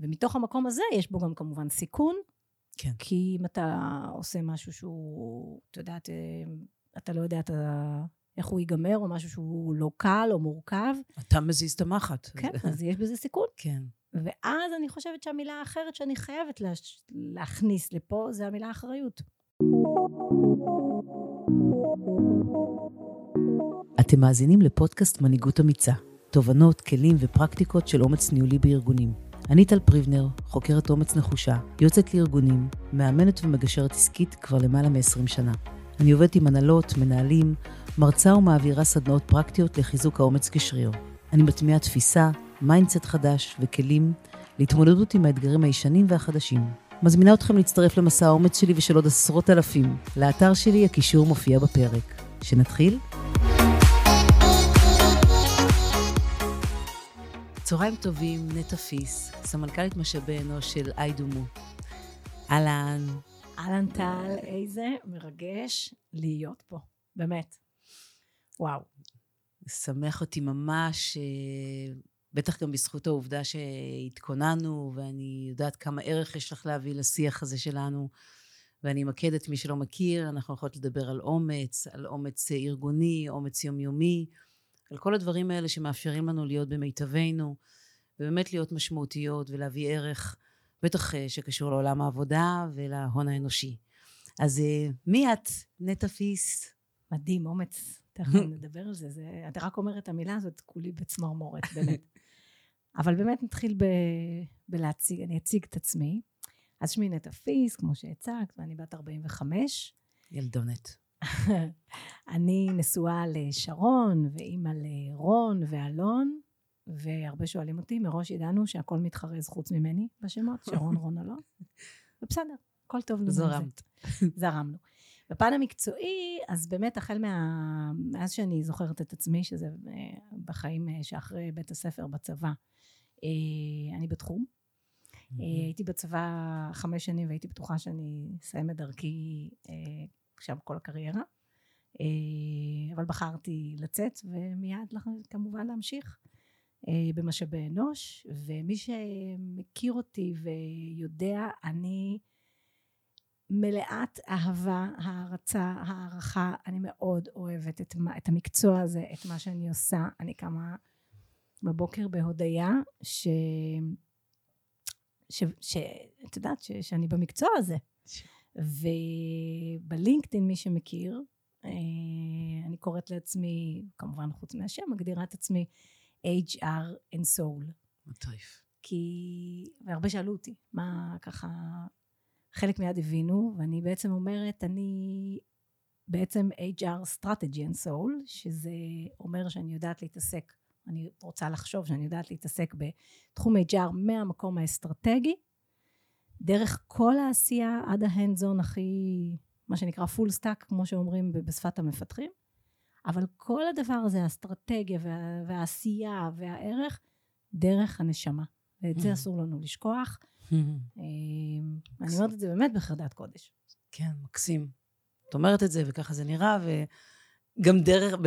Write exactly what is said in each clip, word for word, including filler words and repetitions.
ומתוך המקום הזה יש בו גם כמובן סיכון, כן. כי אם אתה עושה משהו שהוא, אתה יודע, אתה לא יודע, אתה... איך הוא ייגמר, או משהו שהוא לא קל, או מורכב. אתה מזיז את המחט. כן, אז יש בזה סיכון. כן. ואז אני חושבת שהמילה האחרת שאני חייבת לה... להכניס לפה, זה המילה האחריות. אתם מאזינים לפודקאסט מנהיגות אמיצה. תובנות, כלים ופרקטיקות של אומץ ניהולי בארגונים. אני טל פריבנר, חוקרת אומץ נחושה, יוצאת לארגונים, מאמנת ומגשרת עסקית כבר למעלה מ-עשרים שנה. אני עובדת עם הנהלות, מנהלים, מרצה ומעבירה סדנאות פרקטיות לחיזוק האומץ כשריר. אני מטמיעה תפיסה, מיינדסט חדש וכלים להתמודדות עם האתגרים הישנים והחדשים. מזמינה אתכם להצטרף למסע האומץ שלי ושל עוד עשרות אלפים. לאתר שלי הקישור מופיע בפרק. שנתחיל? צהריים טובים, נטע פיס, סמנכ"לית משאבי אנוש של איידומו. אהלן. אהלן טל, איזה מרגש להיות פה, באמת. וואו. שמח אותי ממש, בטח גם בזכות העובדה שהתכוננו, ואני יודעת כמה ערך יש לך להביא לשיח הזה שלנו, ואני אמקד את מי שלא מכיר, אנחנו יכולות לדבר על אומץ, על אומץ ארגוני, אומץ יומיומי, על כל הדברים האלה שמאפשרים לנו להיות במיטבנו, ובאמת להיות משמעותיות ולהביא ערך, בטח שקשור לעולם העבודה ולהון האנושי. אז מי את, נטע פיס? מדהים, אומץ, תכף נדבר על זה, זה, את רק אומרת את המילה הזאת, כולי בצמרמורת, באמת. אבל באמת נתחיל ב, בלהציג, אני אציג את עצמי, אז שמי נטע פיס, כמו שהצגת, ואני בת ארבעים וחמש. ילדונת. אני נשואה לשרון, ואימא לרון ואלון, והרבה שואלים אותי, מראש ידענו שהכל מתחרז חוץ ממני בשמות, שרון, רון, אלון, ובסדר, הכל טוב לנו. זרמת. זרמנו. בפן המקצועי, אז באמת החל מה... מאז שאני זוכרת את עצמי, שזה בחיים שאחרי בית הספר בצבא, אני בתחום. הייתי בצבא חמש שנים, והייתי בטוחה שאני אסיים את דרכי שם כל הקריירה, אבל בחרתי לצאת, ומיד כמובן להמשיך. במשאבי אנוש, ומי שמכיר אותי ויודע, אני מלאת אהבה, הערצה, הערכה, אני מאוד אוהבת את, את המקצוע הזה, את מה שאני עושה. אני קמה בבוקר בהודעה ש... ש... ש... את יודעת ש... שאני במקצוע הזה, ובלינקדין מי שמכיר, אני קוראת לעצמי, כמובן חוץ מהשם, מגדירה את עצמי, אייץ' אר and soul. מטריף. כי, והרבה שאלו אותי, מה ככה, חלק מיד הבינו, ואני בעצם אומרת, אני בעצם אייץ' אר strategy and soul, שזה אומר שאני יודעת להתעסק, אני רוצה לחשוב שאני יודעת להתעסק בתחום אייץ' אר מהמקום האסטרטגי, דרך כל העשייה עד ההנדזון הכי, מה שנקרא full stack, כמו שאומרים בשפת המפתחים, אבל כל הדבר הזה, האסטרטגיה וה, והעשייה והערך, דרך הנשמה. ואת זה אסור לנו לשכוח. אני אומרת את זה באמת בחרדת קודש. כן, מקסים. את אומרת את זה וככה זה נראה, וגם דרך,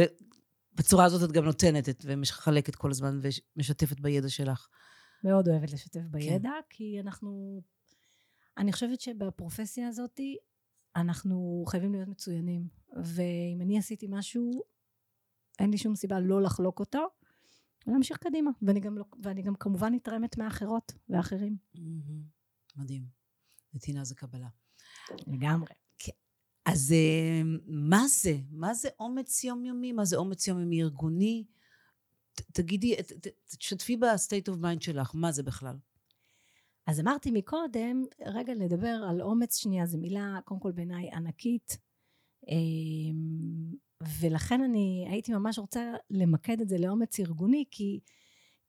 בצורה הזאת את גם נותנת, ומשחלקת כל הזמן ומשתפת בידע שלך. מאוד אוהבת לשתף בידע, כי אנחנו, אני חושבת שבפרופסיה הזאת, אנחנו חייבים להיות מצוינים, ואם אני עשיתי משהו, אין לי שום סיבה לא לחלוק אותו, ולהמשיך קדימה, ואני גם, לא, ואני גם כמובן נתרמת מאחרות ואחרים. מדהים, נתינה זה קבלה. לגמרי. כן. אז מה זה? מה זה אומץ יומיומי? מה זה אומץ יומיומי ארגוני? ת, תגידי, ת, ת, תשתפי בסטייט אוף מיינד שלך, מה זה בכלל? אז אמרתי מקודם, רגע לדבר על אומץ שנייה, זו מילה קודם כל בעיניי ענקית, ולכן אני הייתי ממש רוצה למקד את זה לאומץ ארגוני, כי,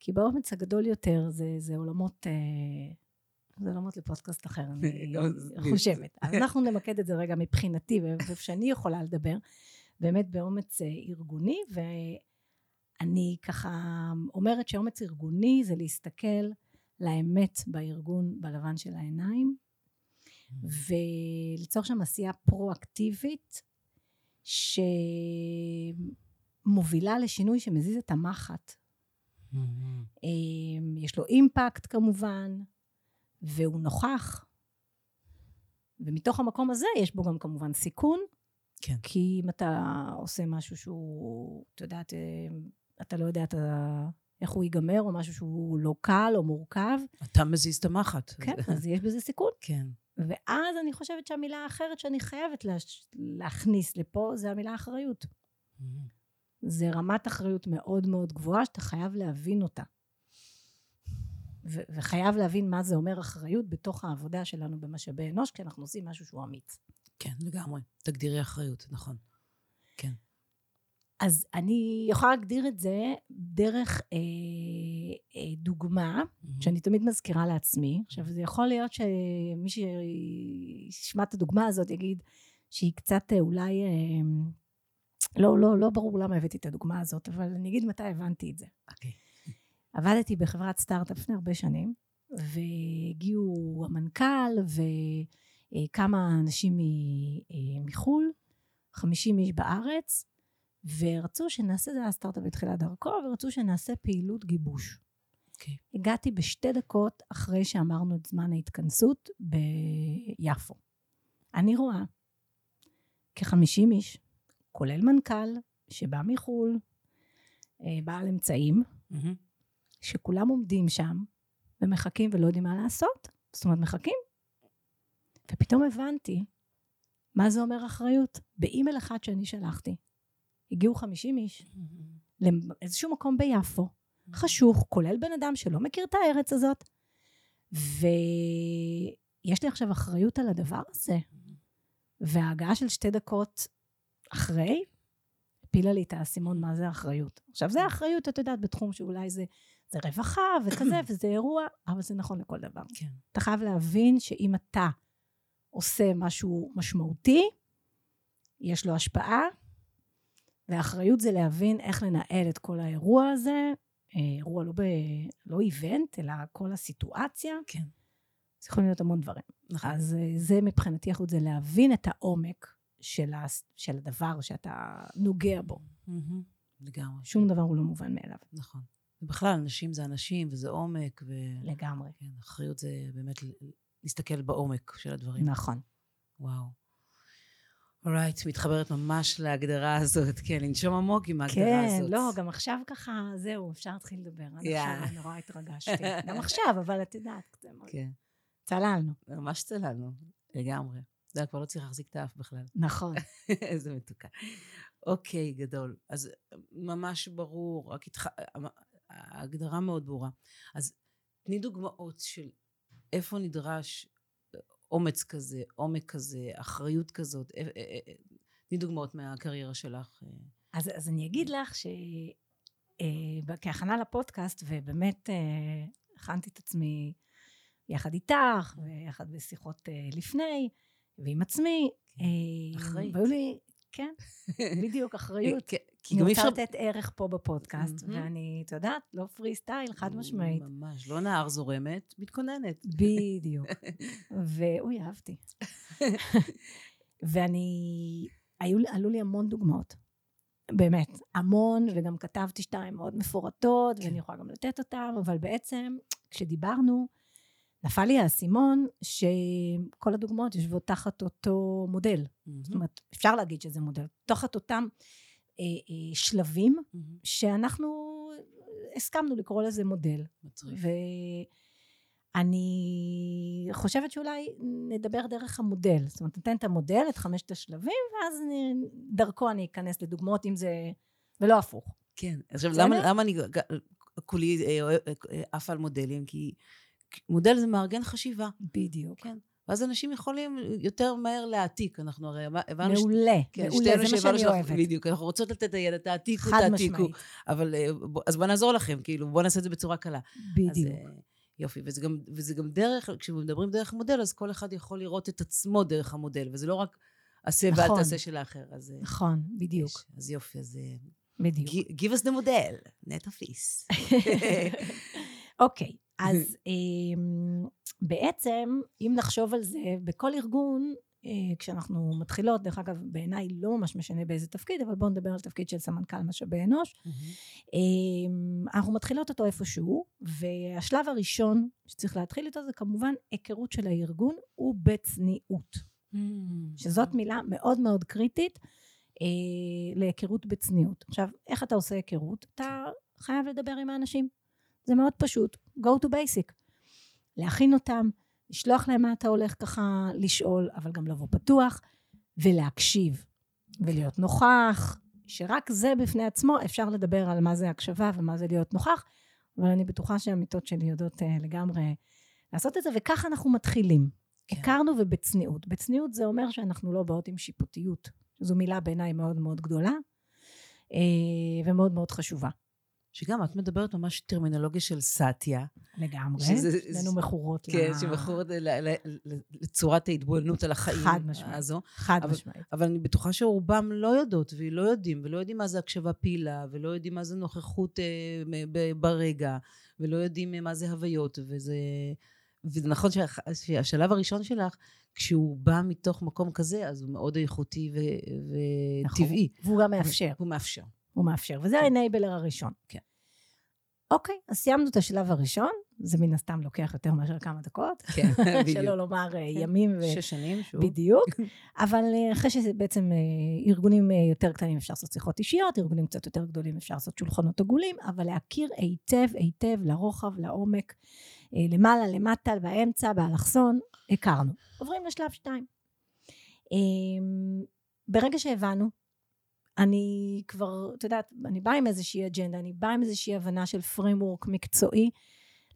כי באומץ הגדול יותר זה, זה עולמות, זה עולמות לפודקאסט אחר, אני חושבת. אז אנחנו נמקד את זה רגע מבחינתי, ואיפה שאני יכולה לדבר, באמת באומץ ארגוני, ואני ככה אומרת שאומץ ארגוני זה להסתכל, לאמת בארגון בלבן של העיניים, וליצור שם עשייה פרואקטיבית, שמובילה לשינוי שמזיז את המחט. יש לו אימפקט כמובן, והוא נוכח, ומתוך המקום הזה יש בו גם כמובן סיכון, כן. כי אם אתה עושה משהו שהוא, אתה יודע, אתה לא יודע, אתה... איך הוא ייגמר, או משהו שהוא לא קל, או מורכב. אתה מזיז את המחט. כן, אז יש בזה סיכון. כן. ואז אני חושבת שהמילה האחרת שאני חייבת לה, להכניס לפה, זה המילה האחריות. Mm-hmm. זה רמת אחריות מאוד מאוד גבוהה, שאתה חייב להבין אותה. ו- וחייב להבין מה זה אומר אחריות, בתוך העבודה שלנו במשאבי אנוש, כי אנחנו עושים משהו שהוא אמיץ. כן, לגמרי. תגדירי אחריות, נכון. כן. אז אני יכולה להגדיר את זה דרך אה, אה, דוגמה, mm-hmm. שאני תמיד מזכירה לעצמי. עכשיו, זה יכול להיות שמי שישמע את הדוגמה הזאת יגיד שהיא קצת אולי, אה, לא, לא, לא ברור למה הבאתי את הדוגמה הזאת, אבל אני אגיד מתי הבנתי את זה. Okay. עבדתי בחברת סטארט-אפ לפני הרבה שנים, והגיעו המנכ"ל וכמה אנשים מחול, חמישים איש בארץ, ורצו שנעשה, זה הסטארט-אפ בתחילת דרכו, ורצו שנעשה פעילות גיבוש. Okay. הגעתי בשתי דקות אחרי שאמרנו את זמן ההתכנסות ביפו. אני רואה כ-חמישים איש, כולל מנכ"ל, שבא מחול, בעל אמצעים, mm-hmm. שכולם עומדים שם, ומחכים ולא יודעים מה לעשות, זאת אומרת מחכים, ופתאום הבנתי, מה זה אומר אחריות, באימייל אחד שאני שלחתי, הגיעו חמישים איש, mm-hmm. לאיזשהו מקום ביפו, mm-hmm. חשוך, כולל בן אדם שלא מכיר את הארץ הזאת, ויש לי עכשיו אחריות על הדבר הזה, mm-hmm. וההגעה של שתי דקות אחרי, הפילה לי את הסימון מה זה האחריות. עכשיו זה האחריות, את יודעת, בתחום שאולי זה, זה רווחה וכזה, וזה אירוע, אבל זה נכון לכל דבר. כן. אתה חייב להבין שאם אתה עושה משהו משמעותי, יש לו השפעה, והאחריות זה להבין איך לנהל את כל האירוע הזה, אירוע לא, ב, לא איבנט, אלא כל הסיטואציה. כן. זה יכול להיות המון דברים. נכון. אז זה מבחינתי החוץ, זה להבין את העומק של, ה, של הדבר שאתה נוגע בו. לגמרי. שום דבר הוא לא מובן מאליו. נכון. ובכלל, אנשים זה אנשים, וזה עומק. ו... לגמרי. כן, אחריות זה באמת להסתכל בעומק של הדברים. נכון. וואו. אורייט, מתחברת ממש להגדרה הזאת, כן, לנשום עמוק עם ההגדרה הזאת. כן, לא, גם עכשיו ככה, זהו, אפשר להתחיל לדבר, עד עכשיו אני נורא התרגשתי, גם עכשיו, אבל את יודעת, כן. צללנו. ממש צללנו, לגמרי. זה כבר לא צריך להחזיק את האף בכלל. נכון. איזה מתוקה. אוקיי, גדול. אז ממש ברור, ההגדרה מאוד ברורה. אז תני דוגמאות של איפה נדרש אומץ כזה, עומק כזה, אחריות כזאת, תני דוגמאות מהקריירה שלך. אז, אז אני אגיד לך שכהכנה לפודקאסט, ובאמת הכנתי את עצמי יחד איתך, ויחד בשיחות לפני, ועם עצמי. אחריות. והיו לי, כן, בדיוק אחריות. אני רוצה לתת ערך פה בפודקאסט, ואני, אתה יודעת, לא פרי סטייל, חד משמעית. ממש, לא נער זורמת, מתכוננת. בדיוק. ואוי, אהבתי. ואני, עלו לי המון דוגמאות. באמת, המון, וגם כתבתי שתיים מאוד מפורטות, ואני יכולה גם לתת אותם, אבל בעצם, כשדיברנו, נפל לי האסימון, שכל הדוגמאות יושבות תחת אותו מודל. זאת אומרת, אפשר להגיד שזה מודל, תחת אותם, שלבים שאנחנו הסכמנו לקרוא לזה מודל. ואני חושבת שאולי נדבר דרך המודל, זאת אומרת נתן את המודל, את חמשת השלבים, ואז דרכו אני אכנס לדוגמאות אם זה, ולא הפוך. כן, עכשיו למה אני כולי אף על מודלים, כי מודל זה מארגן חשיבה. בדיוק. כן. ואז אנשים יכולים יותר מהר להעתיק, אנחנו הרי הבנו... מעולה, מעולה, זה מה שאני אוהבת. בדיוק, אנחנו רוצות לתת הידע, תעתיקו, תעתיקו, אבל אז בוא נעזור לכם, כאילו, בוא נעשה את זה בצורה קלה. בדיוק. יופי, וזה גם דרך, כשמדברים דרך מודל, אז כל אחד יכול לראות את עצמו דרך המודל, וזה לא רק עשה ואל תעשה של האחר. נכון, בדיוק. אז יופי, אז... בדיוק. Give us the model, נטע פיס. אוקיי. אז בעצם, אם נחשוב על זה, בכל ארגון כשאנחנו מתחילות, דרך אגב בעיניי לא ממש משנה באיזה תפקיד, אבל בואו נדבר על תפקיד של סמנכ"ל משאבי אנוש, אנחנו מתחילות אותו איפשהו, והשלב הראשון שצריך להתחיל איתו זה כמובן היכרות של הארגון ובצניעות, שזאת מילה מאוד מאוד קריטית להיכרות בצניעות. עכשיו, איך אתה עושה היכרות? אתה חייב לדבר עם האנשים, זה מאוד פשוט, go to basic, להכין אותם, לשלוח להם מה אתה הולך ככה לשאול, אבל גם לבוא פתוח, ולהקשיב, ולהיות נוכח, שרק זה בפני עצמו, אפשר לדבר על מה זה הקשבה, ומה זה להיות נוכח, אבל אני בטוחה שהמיטות שלי יודעות לגמרי לעשות את זה, וככה אנחנו מתחילים, כן. הכרנו ובצניעות, בצניעות זה אומר שאנחנו לא באות עם שיפוטיות, זו מילה בעיניי מאוד מאוד גדולה, ומאוד מאוד חשובה. שגם את מדברת ממש טרמינולוגיה של סאטיה. לגמרי, לנו מכורות. כן, שמכורות לצורת ההתבוננות על החיים. חד משמעית, חד משמעית. אבל אני בטוחה שרובם לא יודעות, ולא יודעים, ולא יודעים מה זה הקשבה פעילה, ולא יודעים מה זה נוכחות ברגע, ולא יודעים מה זה הוויות, וזה... וזה נכון שהשלב הראשון שלך, כשהוא בא מתוך מקום כזה, אז הוא מאוד איכותי וטבעי. והוא גם מאפשר. הוא מאפשר. הוא מאפשר, וזה האנאבלר הראשון. כן. אוקיי, אז סיימנו את השלב הראשון, זה מן הסתם לוקח יותר מאשר כמה דקות, שלא לומר ימים ו... שש שנים, בדיוק. אבל אחרי שבעצם ארגונים יותר קטנים אפשר לעשות שיחות אישיות, ארגונים קצת יותר גדולים אפשר לעשות שולחנות עגולים, אבל להכיר היטב, היטב, לרוחב, לעומק, למעלה, למטה, באמצע, באלכסון, הכרנו. עוברים לשלב שתיים. ברגע שהבנו, אני כבר, אתה יודעת, אני באה עם איזושהי אג'נדה, אני באה עם איזושהי הבנה של פרימורק מקצועי,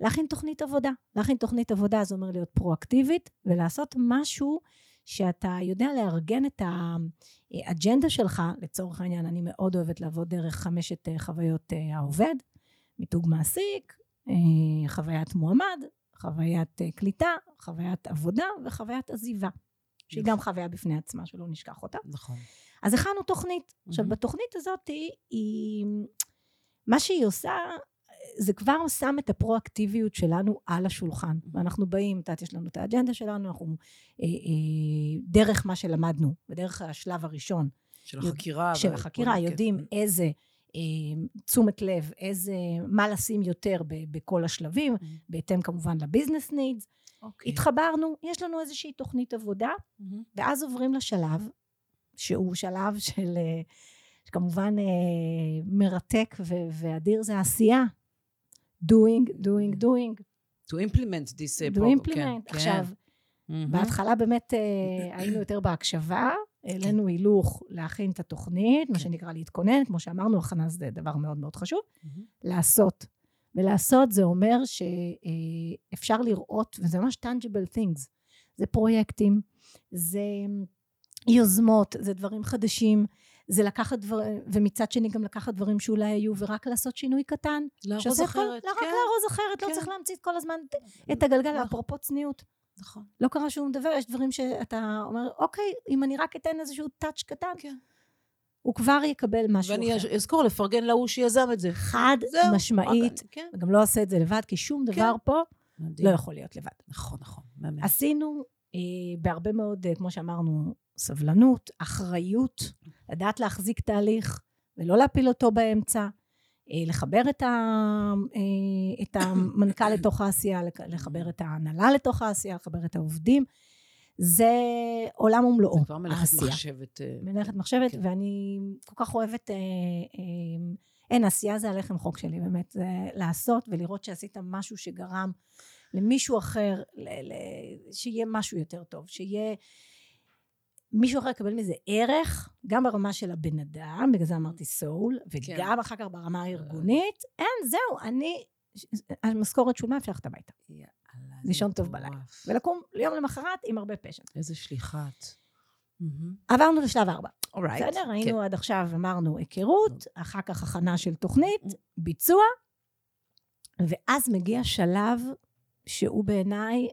להכין תוכנית עבודה. להכין תוכנית עבודה, זה אומר להיות פרואקטיבית, ולעשות משהו שאתה יודע לארגן את האג'נדה שלך, לצורך העניין, אני מאוד אוהבת לעבוד דרך חמשת חוויות העובד, מיתוג מעסיק, חוויית מועמד, חוויית קליטה, חוויית עבודה וחוויית עזיבה. שהיא גם חוויה בפני עצמה, שלא נשכח אותה. נכון. אז הכנו תוכנית. עכשיו, בתוכנית הזאת, מה שהיא עושה, זה כבר שם את הפרואקטיביות שלנו על השולחן. ואנחנו באים, יש לנו את האג'נדה שלנו, אנחנו דרך מה שלמדנו, ודרך השלב הראשון. של החקירה. של החקירה, יודעים איזה תשומת לב, מה לשים יותר בכל השלבים, בהתאם כמובן לביזנס נידס, Okay. התחברנו, יש לנו איזושהי תוכנית עבודה, mm-hmm. ואז עוברים לשלב, שהוא שלב של, שכמובן מרתק ו- ואדיר, זה העשייה. doing, doing, doing. to implement this problem. to implement, okay. עכשיו, mm-hmm. בהתחלה באמת היינו יותר בהקשבה, אלינו הילוך להכין את התוכנית, okay. מה שנקרא להתכונן, כמו שאמרנו, הכנה זה דבר מאוד מאוד חשוב, mm-hmm. לעשות. ולעשות זה אומר שאפשר לראות, וזה ממש tangible things, זה פרויקטים, זה יוזמות, זה דברים חדשים, זה לקחת דברים, ומצד שני גם לקחת דברים שאולי היו, ורק לעשות שינוי קטן. לארוז אחרת. רק לארוז אחרת, לא צריך להמציא כל הזמן את הגלגל, אפרופו צניעות. נכון. לא קרה שום דבר, יש דברים שאתה אומר, אוקיי, אם אני רק אתן איזשהו טאץ' קטן. כן. הוא כבר יקבל משהו אחר. ואני אזכור לפרגן להוא שיזם את זה. חד משמעית, וגם לא עושה את זה לבד, כי שום דבר פה לא יכול להיות לבד. נכון, נכון. עשינו בהרבה מאוד, כמו שאמרנו, סבלנות, אחריות, לדעת להחזיק תהליך, ולא להפיל אותו באמצע, לחבר את המנכ"ל לתוך העשייה, לחבר את ההנהלה לתוך העשייה, לחבר את העובדים, זה עולם ומלואו. זה כבר מלאכת מחשבת. מלאכת מחשבת, ואני כל כך אוהבת, אין, עשייה זה הלחם חוק שלי, באמת, זה לעשות ולראות שעשית משהו שגרם למישהו אחר, שיהיה משהו יותר טוב, שיהיה מישהו אחר יקבל מזה ערך, גם ברמה של הבן אדם, בגלל זה אמרתי סול, וגם אחר כך ברמה הארגונית, אין, זהו, אני, המשכורת שולמה, אפשר ללכת הביתה. לישון טוב בלילה, ולקום ליום למחרת עם הרבה פשן. איזה שליחת. עברנו לשלב ארבע. בסדר, ראינו עד עכשיו, אמרנו היכרות, אחר כך הכנה של תוכנית, ביצוע, ואז מגיע שלב שהוא בעיניי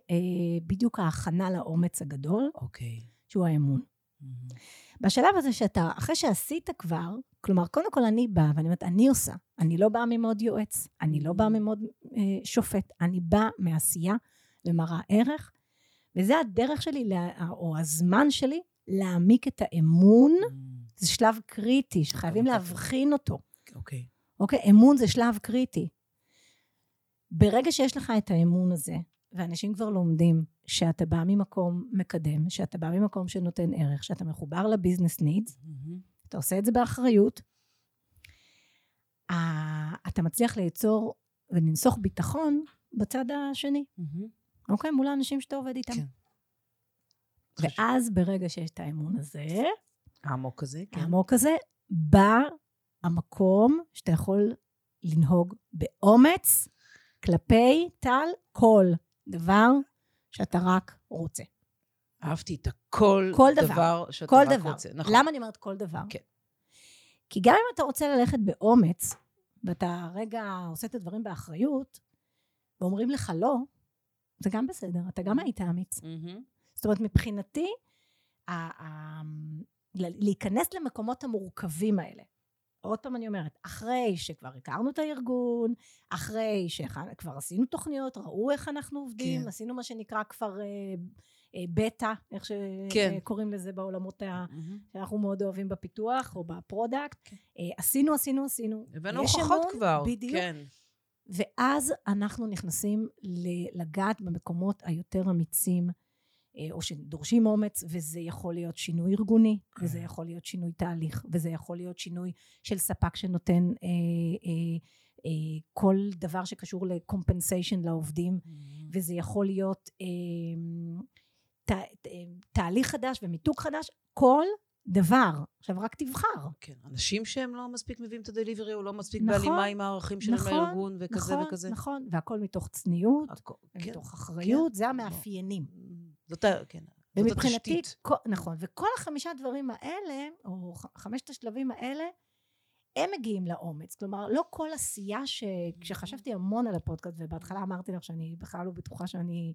בדיוק ההכנה לאומץ הגדול, שהוא האמון. בשלב הזה שאתה, אחרי שעשית כבר, כלומר, קודם כל אני באה, ואני אומרת, אני עושה, אני לא באה ממוד יועץ, אני לא באה ממוד שופט, אני באה מעשייה ומראה ערך, וזה הדרך שלי, או הזמן שלי, להעמיק את האמון, זה שלב קריטי, שחייבים להבחין אותו. אוקיי. אוקיי, אמון זה שלב קריטי. ברגע שיש לך את האמון הזה, ואנשים כבר לומדים שאתה בא ממקום מקדם, שאתה בא ממקום שנותן ערך, שאתה מחובר לביזנס נידס, אתה עושה את זה באחריות, אתה מצליח ליצור ולנסוך ביטחון בצד השני. אוקיי, מול האנשים שאתה עובד איתם. כן. ואז ברגע שיש את האמון הזה, העמוק הזה, כן. העמוק הזה, בא המקום שאתה יכול לנהוג באומץ, כלפי טל, כל דבר שאתה רק רוצה. אהבתי את הכל כל דבר, דבר שאתה כל רק דבר. רוצה. נכון. למה אני אומרת כל דבר? כן. כי גם אם אתה רוצה ללכת באומץ, ואתה רגע עושה את הדברים באחריות, ואומרים לך לא, זה גם בסדר, אתה גם היית אמיץ. Mm-hmm. זאת אומרת, מבחינתי, ה- ה- להיכנס למקומות המורכבים האלה, עוד פעם אני אומרת, אחרי שכבר הכרנו את הארגון, אחרי שכבר עשינו תוכניות, ראו איך אנחנו עובדים, כן. עשינו מה שנקרא כבר אה, אה, בטא, איך שקוראים כן. לזה בעולמות, mm-hmm. שאנחנו מאוד אוהבים בפיתוח, או בפרודקט, כן. אה, עשינו, עשינו, עשינו. הבנו הוכחות כבר, בדיוק. כן. ואז אנחנו נכנסים לגעת במקומות היותר אמיצים, או שדורשים אומץ, וזה יכול להיות שינוי ארגוני, okay. וזה יכול להיות שינוי תהליך, וזה יכול להיות שינוי של ספק שנותן אה, אה, אה, כל דבר שקשור לקומפנסיישן לעובדים, mm-hmm. וזה יכול להיות אה, תה, תה, תהליך חדש ומיתוג חדש, כל דבר. עכשיו רק תבחר. כן, אנשים שהם לא מספיק מביאים את הדליברי, או לא מספיק נכון, בהלימה עם הערכים שלהם נכון, הארגון, וכזה נכון, וכזה. נכון, והכל מתוך צניעות, כן, מתוך אחריות, כן, זה המאפיינים. זאת, כן, זאת התשתית. כל, נכון, וכל החמישה הדברים האלה, או חמשת השלבים האלה, הם מגיעים לאומץ. כלומר, לא כל עשייה ש... כשחשבתי המון על הפודקאסט, ובהתחלה אמרתי לך שאני בכלל לא בטוחה שאני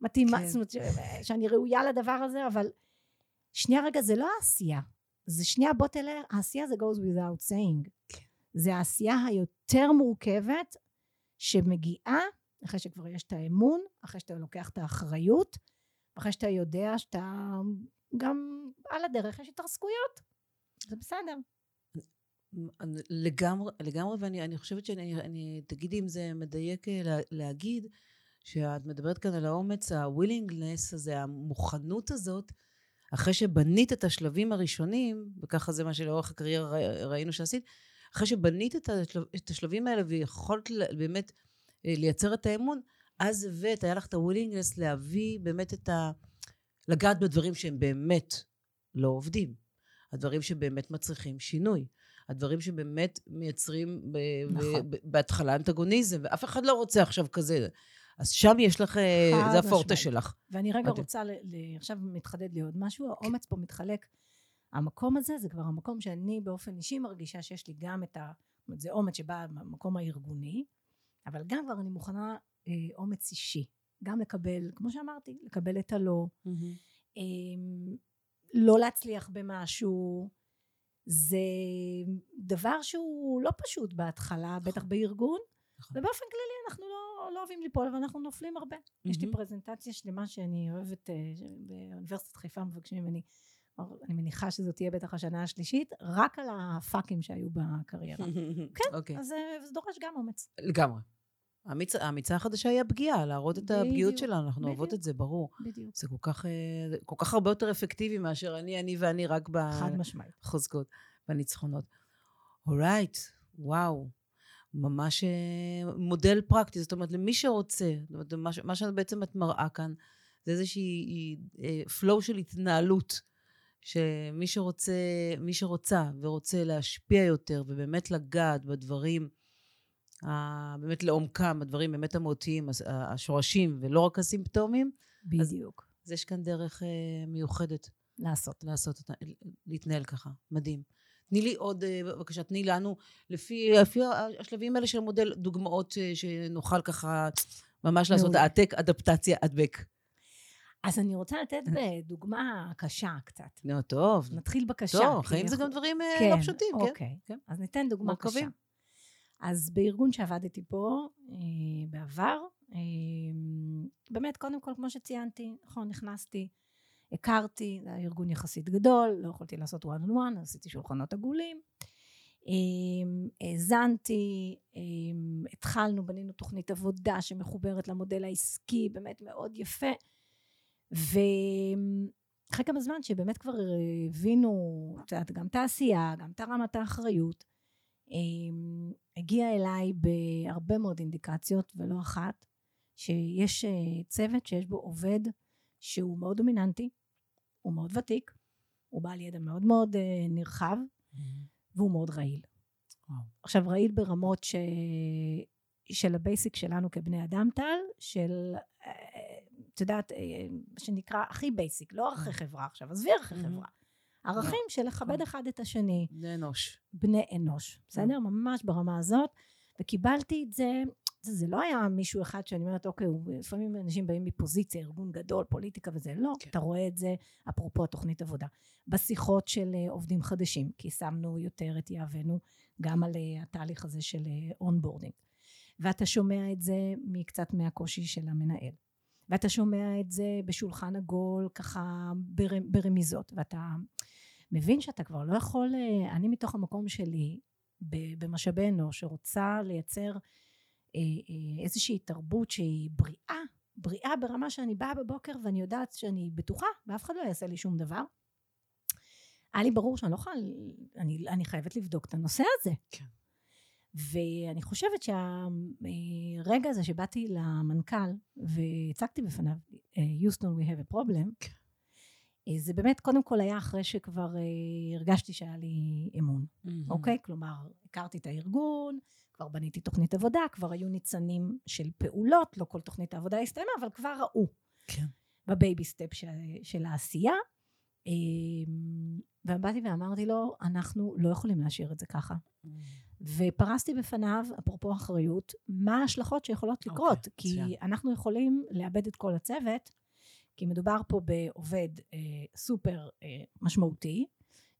מתאימה, כן. זאת אומרת, שאני ראויה לדבר הזה, אבל שנייה רגע, זה לא העשייה. זה שנייה, בוא תלך, העשייה זה goes without saying. כן. זה העשייה היותר מורכבת, שמגיעה, אחרי שכבר יש את האמון, אחרי שאתה לוקח את האחריות, אחרי שאתה יודע שאתה גם על הדרך יש התרסקויות. זה בסדר. לגמרי, לגמרי, ואני אני חושבת שאני, אני, תגידי אם זה מדייק להגיד, שאת מדברת כאן על האומץ, ה-willingness הזה, המוכנות הזאת, אחרי שבנית את השלבים הראשונים, וככה זה מה שלאורך הקריירה ראינו שעשית, אחרי שבנית את, השלב, את השלבים האלה, ויכולת באמת לייצר את האמון, אז הבאת, היה לך את הווילינגנס להביא באמת את ה... לגעת בדברים שהם באמת לא עובדים. הדברים שבאמת מצריכים שינוי. הדברים שבאמת מייצרים ב... נכון. ב... בהתחלה אנטגוניזם, ואף אחד לא רוצה עכשיו כזה. אז שם יש לך, זה הפורטה שלך. ואני רגע עד... רוצה, ל... ל... עכשיו מתחדד לי עוד משהו, כן. האומץ פה מתחלק. המקום הזה זה כבר המקום שאני באופן אישי מרגישה שיש לי גם את ה... זה אומץ שבא במקום הארגוני, אבל גם כבר אני מוכנה... אומץ אישי, גם לקבל, כמו שאמרתי, לקבל את הלא, mm-hmm. לא להצליח במשהו, זה דבר שהוא לא פשוט בהתחלה, נכון. בטח בארגון, נכון. ובאופן כללי אנחנו לא, לא אוהבים ליפול, ואנחנו נופלים הרבה, mm-hmm. יש לי פרזנטציה שלמה שאני אוהבת, באוניברסיטת חיפה מבקשים ממני, אני מניחה שזאת תהיה בטח השנה השלישית, רק על הפאקים שהיו בקריירה, כן, okay. אז זה דורש גם אומץ. לגמרי. האמיצה החדשה היא הפגיעה, להראות את הפגיעות שלנו, אנחנו אוהבות את זה, ברור. זה כל כך, כל כך הרבה יותר אפקטיבי מאשר אני, אני ואני רק בחוזקות, בניצחונות. אורייט, וואו, ממש מודל פרקטי, זאת אומרת, למי שרוצה, מה שבעצם את מראה כאן, זה איזושהי פלואו של התנהלות, שמי שרוצה, מי שרוצה ורוצה להשפיע יותר, ובאמת לגעת בדברים, באמת לעומקם, הדברים באמת המהותיים, השורשים, ולא רק הסימפטומים. בדיוק. אז יש כאן דרך מיוחדת. לעשות. לעשות, להתנהל ככה. מדהים. תני לי עוד, בבקשה, תני לנו, לפי השלבים האלה של המודל, דוגמאות שנוכל ככה ממש לעשות, העתק, אדפטציה, הדבק. אז אני רוצה לתת בדוגמה קשה קצת. נו, טוב. נתחיל בקשה. טוב, חיים זה גם דברים לא פשוטים, כן? אוקיי. אז ניתן דוגמה קשה. אז בארגון שעבדתי פה בעבר, באמת, קודם כל, כמו שציינתי, נכון, נכנסתי, הכרתי, זה היה ארגון יחסית גדול, לא יכולתי לעשות one on one, עשיתי שולחנות עגולים, האזנתי, התחלנו, בנינו תוכנית עבודה שמחוברת למודל העסקי, באמת מאוד יפה, ואחרי כמה זמן שבאמת כבר הבינו, גם את העשייה, גם את הרמת האחריות, הגיע אליי בהרבה מאוד אינדיקציות ולא אחת, שיש צוות שיש בו עובד שהוא מאוד דומיננטי, הוא מאוד ותיק, הוא בעל ידע מאוד מאוד נרחב, והוא מאוד רעיל. עכשיו רעיל ברמות ש... של הבייסיק שלנו כבני אדם טל, של, את יודעת, שנקרא הכי בייסיק, לא ערכי חברה עכשיו, עזבי ערכי חברה. ערכים של לכבד אחד את השני. בני אנוש. בני אנוש, בסדר? ממש ברמה הזאת, וקיבלתי את זה, זה, זה לא היה מישהו אחד שאני אומרת, אוקיי, לפעמים אנשים באים מפוזיציה, ארגון גדול, פוליטיקה וזה, לא, כן. אתה רואה את זה, אפרופו תוכנית עבודה, בשיחות של עובדים חדשים, כי שמנו יותר את יהבנו, גם על התהליך הזה של אונבורדינג, ואתה שומע את זה מקצת מהקושי של המנהל, ואתה שומע את זה בשולחן עגול, ככה בר, ברמיזות, ואתה מבין שאתה כבר לא יכול, אני מתוך המקום שלי, במשאבנו, שרוצה לייצר, איזושהי תרבות שהיא בריאה, בריאה ברמה שאני באה בבוקר ואני יודעת שאני בטוחה ואף אחד לא יעשה לי שום דבר. היה לי ברור שאני לא יכולה, אני, אני חייבת לבדוק את הנושא הזה. כן. ואני חושבת שהרגע הזה שבאתי למנכ"ל והצגתי בפניו, יוסטון, we have a problem, כן. זה באמת קודם כל היה אחרי שכבר הרגשתי שהיה לי אמון, mm-hmm. אוקיי? כלומר, הכרתי את הארגון, כבר בניתי תוכנית עבודה, כבר היו ניצנים של פעולות, לא כל תוכנית העבודה הסתיימה, אבל כבר ראו. כן. בבייבי סטפ של, של העשייה, ובאתי ואמרתי לו, אנחנו לא יכולים להשאיר את זה ככה. Mm-hmm. ופרסתי בפניו, אפרופו אחריות, מה ההשלכות שיכולות לקרות, okay, כי צייע. אנחנו יכולים לאבד את כל הצוות, כי מדובר פה בעובד אה, סופר אה, משמעותי,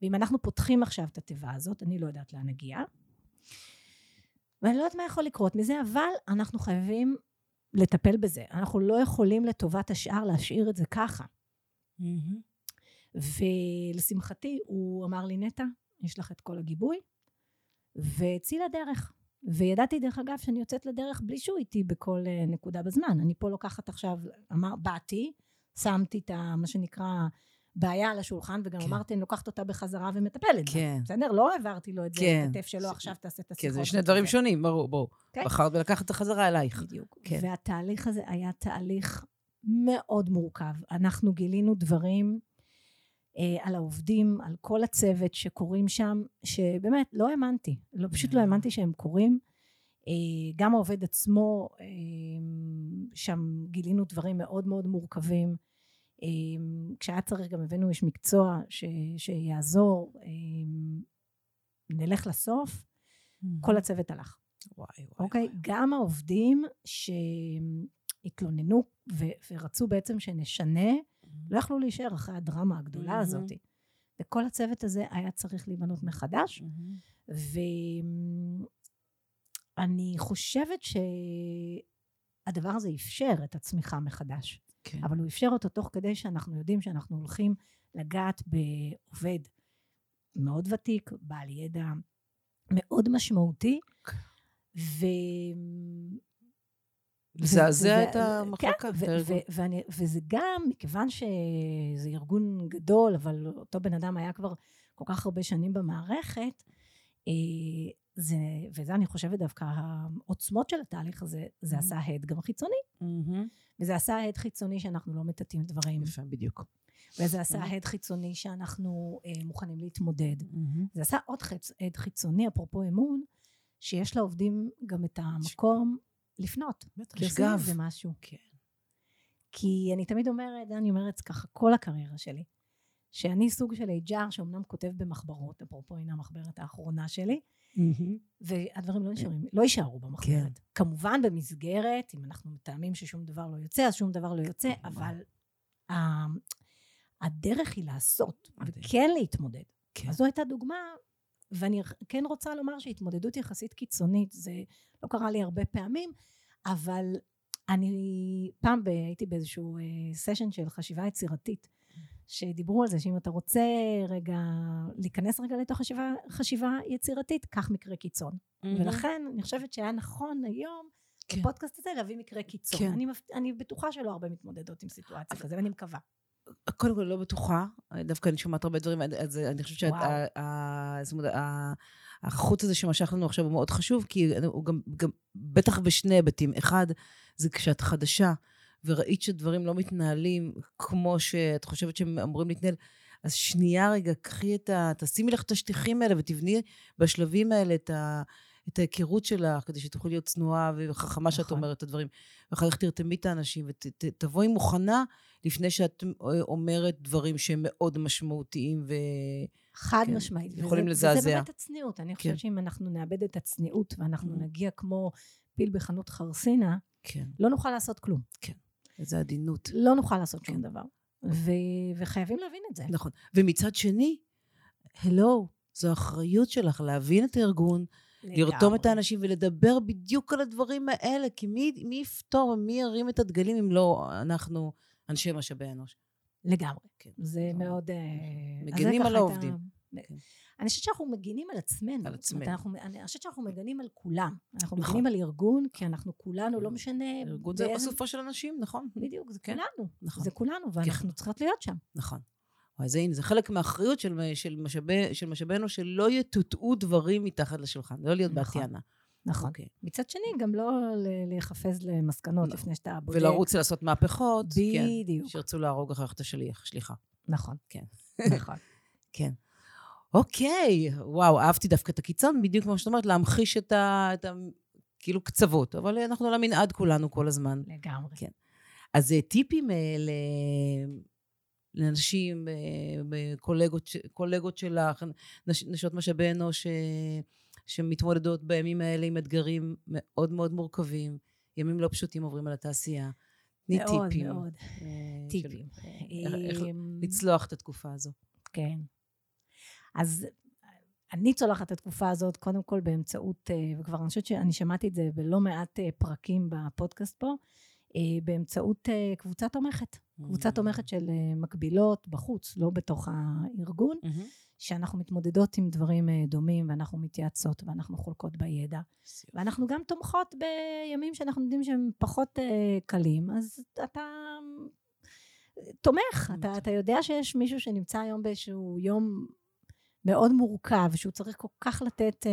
ואם אנחנו פותחים עכשיו את התיבה הזאת, אני לא יודעת לאן נגיע, ואני לא יודעת מה יכול לקרות מזה, אבל אנחנו חייבים לטפל בזה, אנחנו לא יכולים לטובת השאר להשאיר את זה ככה. Mm-hmm. ולשמחתי הוא אמר לי, נטע, יש לך את כל הגיבוי, והציל הדרך. וידעתי דרך אגב שאני יוצאת לדרך בלי שהוא איתי בכל אה, נקודה בזמן, אני פה לוקחת עכשיו, אמר, באתי, שמתי את מה שנקרא בעיה על השולחן, וגם כן. אמרתי, אני לוקחת אותה בחזרה ומטפלת. כן. בסדר? לא העברתי לו את זה, כן. כתף שלו, ש... עכשיו תעשה את השיחות. כן, זה שני דברים זה. שונים, ברור, בואו. כן? בחרת ולקחת את החזרה אלייך. בדיוק. כן. והתהליך הזה היה תהליך מאוד מורכב. אנחנו גילינו דברים אה, על העובדים, על כל הצוות שקוראים שם, שבאמת לא האמנתי, לא, פשוט לא האמנתי שהם קוראים. אה, גם העובד עצמו, אה, שם גילינו דברים מאוד מאוד מורכבים, כשהיה צריך גם הבאנו יש מקצוע ש, שיעזור, נלך לסוף, כל הצוות הלך. וואי, וואי, אוקיי? וואי. גם העובדים שהתלוננו ו, ורצו בעצם שנשנה, לא יכלו להישאר אחרי הדרמה הגדולה הזאת. וכל הצוות הזה היה צריך להיבנות מחדש, ואני חושבת שהדבר הזה אפשר את הצמיחה מחדש. כן. אבל הוא אפשר אותו תוך כדי שאנחנו יודעים שאנחנו הולכים לגעת בעובד מאוד ותיק, בעל ידע מאוד משמעותי, כן. ו... לזעזע את המחלקה. וזה גם, מכיוון שזה ארגון גדול, אבל אותו בן אדם היה כבר כל כך הרבה שנים במערכת, זה, וזה אני חושבת דווקא העוצמות של התהליך הזה, זה עשה הד גם חיצוני. וזה עשה הד חיצוני שאנחנו לא מטאטאים דברים. בדיוק. וזה עשה הד חיצוני שאנחנו מוכנים להתמודד. זה עשה עוד הד חיצוני, אפרופו אמון, שיש לעובדים גם את המקום לפנות. כי עושים את זה משהו. כי אני תמיד אומרת, אני אומרת ככה כל הקריירה שלי, שאני סוג של אייץ' אר שאומנם כותב במחברות, אפרופו הנה המחברת האחרונה שלי, והדברים לא נשארים, לא יישארו במחברת. כמובן במסגרת, אם אנחנו מתאמים ששום דבר לא יוצא, אז שום דבר לא יוצא, אבל הדרך היא לעשות, וכן להתמודד. אז זו הייתה דוגמה, ואני כן רוצה לומר שהתמודדות יחסית קיצונית, זה לא קרה לי הרבה פעמים, אבל אני פעם הייתי באיזשהו סשן של חשיבה יצירתית, שדיברו על זה, שאם אתה רוצה רגע, להיכנס רגע לתוך חשיבה, חשיבה יצירתית, כך מקרה קיצון. Mm-hmm. ולכן אני חושבת שהיה נכון היום, כן. בפודקאסט הזה להביא מקרה קיצון. כן. אני, אני בטוחה שלא הרבה מתמודדות עם סיטואציה כזה, ואני מקווה. קודם כל לא בטוחה, דווקא אני שומעת הרבה דברים, אז אני חושבת שהחוץ הזה שמשך לנו עכשיו הוא מאוד חשוב, כי הוא גם, גם בטח בשני היבטים. אחד, זה כשאת חדשה, וראית שדברים לא מתנהלים כמו שאת חושבת שהם אמורים להתנהל, אז שנייה רגע, קחי את ה... תשימי לך את השטיחים האלה, ותבני בשלבים האלה את ה... את ההיכרות שלך, כדי שתוכלי להיות צנועה וחכמה שאת אומרת את הדברים, ואחר כך תרתמי את האנשים, ותבואי מוכנה לפני שאת אומרת דברים שהם מאוד משמעותיים, חד משמעית, יכולים לזעזע. זה באמת הצניעות, אני חושבת שאם אנחנו נאבד את הצניעות, ואנחנו נגיע כמו פיל בחנות חרסינה, לא נוכל לעשות כלום. כן, זה עדינות. לא נוכל לעשות שום דבר, וחייבים להבין את זה. נכון, ומצד שני, הלו, זו האחריות שלך להבין את הארגון, לרתום את האנשים ולדבר בדיוק על הדברים האלה, כי מי, מי יפתור ומי ירים את הדגלים אם לא אנחנו אנשי משאבי אנוש. לגמרי. כן. זה מאוד... מגנים על העובדים. ה... כן. אני חושבת שאנחנו מגנים על עצמנו. על עצמנו. אנחנו, אני חושבת שאנחנו מגנים על כולם. אנחנו נכון. מגנים על ארגון, כי אנחנו כולנו, לא משנה... ארגון זה בסופו של אנשים, נכון. בדיוק, זה כן. כולנו. נכון. זה כולנו, ואנחנו כן. צריכות להיות שם. נכון. אז הנה, זה חלק מהאחריות של, של, משאבי, של משאבינו, שלא יטוטעו דברים מתחת לשולחן, לא להיות נכון, בעתיאנה. נכון. Okay. מצד שני, גם לא להיחפז למסקנות לא. לפני שאתה בודק. ולרוץ לעשות מהפכות. בדיוק. כן, שרצו להרוג אחר כך את השליח, שליחה. נכון. כן. נכון. כן. אוקיי, וואו, אהבתי דווקא את הקיצון, בדיוק כמו שאת אומרת, להמחיש את ה... את ה כאילו קצוות, אבל אנחנו על המנעד כולנו כל הזמן. לגמרי. כן. אז טיפים אלה... לאנשים, קולגות, קולגות שלך, נש, נשות משאבי אנוש שמתמודדות בימים האלה עם אתגרים מאוד מאוד מורכבים, ימים לא פשוטים עוברים על התעשייה. מאוד טיפים, מאוד. טיפים. של, איך לצלוח את התקופה הזו. כן. אז אני צולחת את התקופה הזאת, קודם כל באמצעות, וכבר אני חושבת שאני שמעתי את זה בלא מעט פרקים בפודקאסט פה, באמצעות קבוצה תומכת. קבוצה תומכת של מקבילות בחוץ, לא בתוך הארגון, שאנחנו מתמודדות עם דברים דומים, ואנחנו מתייעצות, ואנחנו חולקות בידע. ואנחנו גם תומכות בימים שאנחנו יודעים שהם פחות קלים, אז אתה תומך, אתה, אתה יודע שיש מישהו שנמצא היום באיזשהו יום מאוד מורכב, שהוא צריך כל כך לתת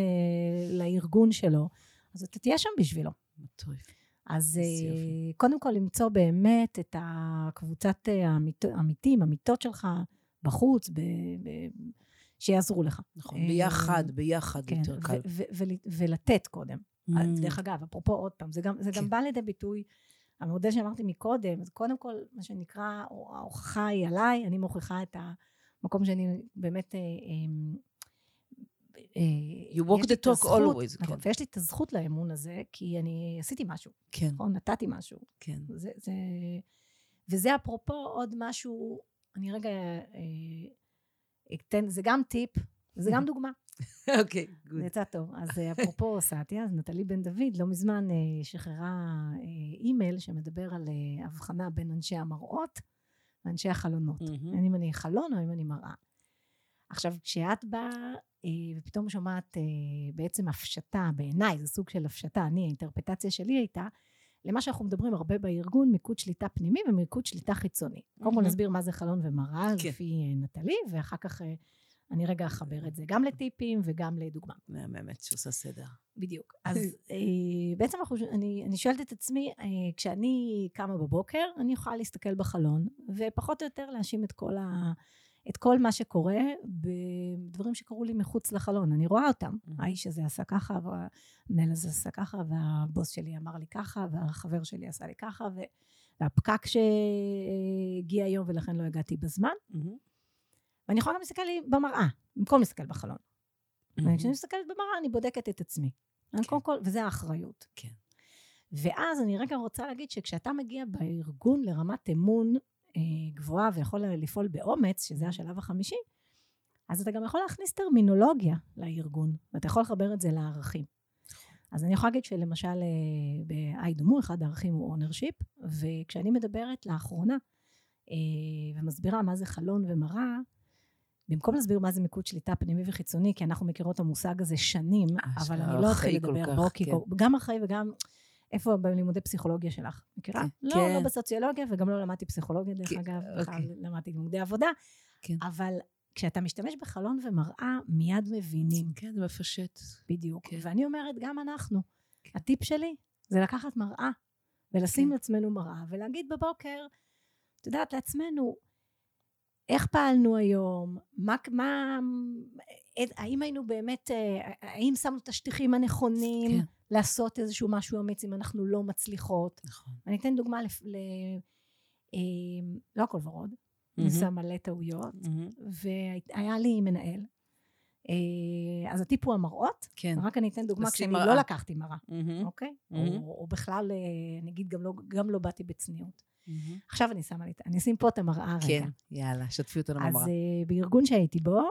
לארגון שלו, אז אתה תהיה שם בשבילו. מטריף. אז קודם כל למצוא באמת את הקבוצת האמיתים, אמיתות שלך בחוץ, שיעזרו לך. נכון, ביחד, ביחד יותר קל. ולתת קודם. דרך אגב, אפרופו עוד פעם, זה גם בא לידי ביטוי, המודל שאמרתי מקודם, אז קודם כל מה שנקרא, ההוכחה היא עליי, אני מוכיחה את המקום שאני באמת... you walk the talk always. ויש לי את הזכות לאמון הזה, כי אני עשיתי משהו, או נתתי משהו. וזה אפרופו עוד משהו, אני רגע אתן, זה גם טיפ, זה גם דוגמה. אוקיי, גוד. יצא טוב. אז אפרופו סעתיה, אז נתלי בן דוד לא מזמן שחררה אימייל שמדבר על הבחנה בין אנשי המראות ואנשי החלונות. אם אני חלון או אם אני מראה. עכשיו, כשאת באה, ופתאום שומעת בעצם הפשטה, בעיניי זה סוג של הפשטה, אני, האינטרפטציה שלי הייתה, למה שאנחנו מדברים הרבה בארגון, מיקוד שליטה פנימי ומיקוד שליטה חיצוני. קודם כל נסביר מה זה חלון ומראה, לפי נטלי, ואחר כך אני רגע אחבר את זה, גם לטיפים וגם לדוגמה. מהממת, שעושה סדר. בדיוק. אז בעצם אני שואלת את עצמי, כשאני קמה בבוקר, אני יכולה להסתכל בחלון, ופחות או יותר להאשים את כל ה... את כל מה שקורה בדברים שקרו לי מחוץ לחלון, אני רואה אותם, האיש הזה עשה ככה, והמנהל הזה עשה ככה, והבוס שלי אמר לי ככה, והחבר שלי עשה לי ככה, והפקק שהגיע היום ולכן לא הגעתי בזמן, ואני יכולה גם להסתכל לי במראה, במקום להסתכל בחלון. וכשאני מסתכלת במראה, אני בודקת את עצמי, וזה האחריות. ואז אני רגע רוצה להגיד שכשאתה מגיע בארגון לרמת אמון, גבוהה ויכול לפעול באומץ, שזה השלב החמישי, אז אתה גם יכול להכניס טרמינולוגיה לארגון, ואתה יכול לחבר את זה לערכים. אז אני יכולה להגיד שלמשל באיידומו, אחד הערכים הוא אונרשיפ, וכשאני מדברת לאחרונה, ומסבירה מה זה חלון ומראה, במקום להסביר מה זה מיקוד שליטה פנימי וחיצוני, כי אנחנו מכירות את המושג הזה שנים, אבל אני לא אתחיל לדבר בו, כי גם אחרי וגם, איפה בלימודי פסיכולוגיה שלך? מכירה? לא, לא בסוציולוגיה, וגם לא למדתי פסיכולוגיה, דרך אגב, למדתי לימודי עבודה, אבל כשאתה משתמש בחלון ומראה, מיד מבינים. כן, זה מפשט. בדיוק. ואני אומרת, גם אנחנו, הטיפ שלי, זה לקחת מראה, ולשים לעצמנו מראה, ולהגיד בבוקר, אתה יודעת לעצמנו, איך פעלנו היום, מה, מה, האם היינו באמת, האם שמנו את השטיחים הנכונים, כן. לעשות איזשהו משהו אמיץ אם אנחנו לא מצליחות. נכון. אני אתן דוגמה, ל, ל, אה, לא הכל ורוד, mm-hmm. אני שם מלא טעויות, mm-hmm. והיה לי מנהל, אה, אז הטיפ הוא המראות, כן. רק אני אתן דוגמה כשאני מראה. לא לקחתי מראה, mm-hmm. אוקיי? Mm-hmm. או, או בכלל, נגיד, גם לא, גם לא באתי בצניעות. עכשיו אני שמה לי, אני אשים פה את המראה רגע. כן, יאללה, שתפי אותנו במראה. אז בארגון שהייתי בו,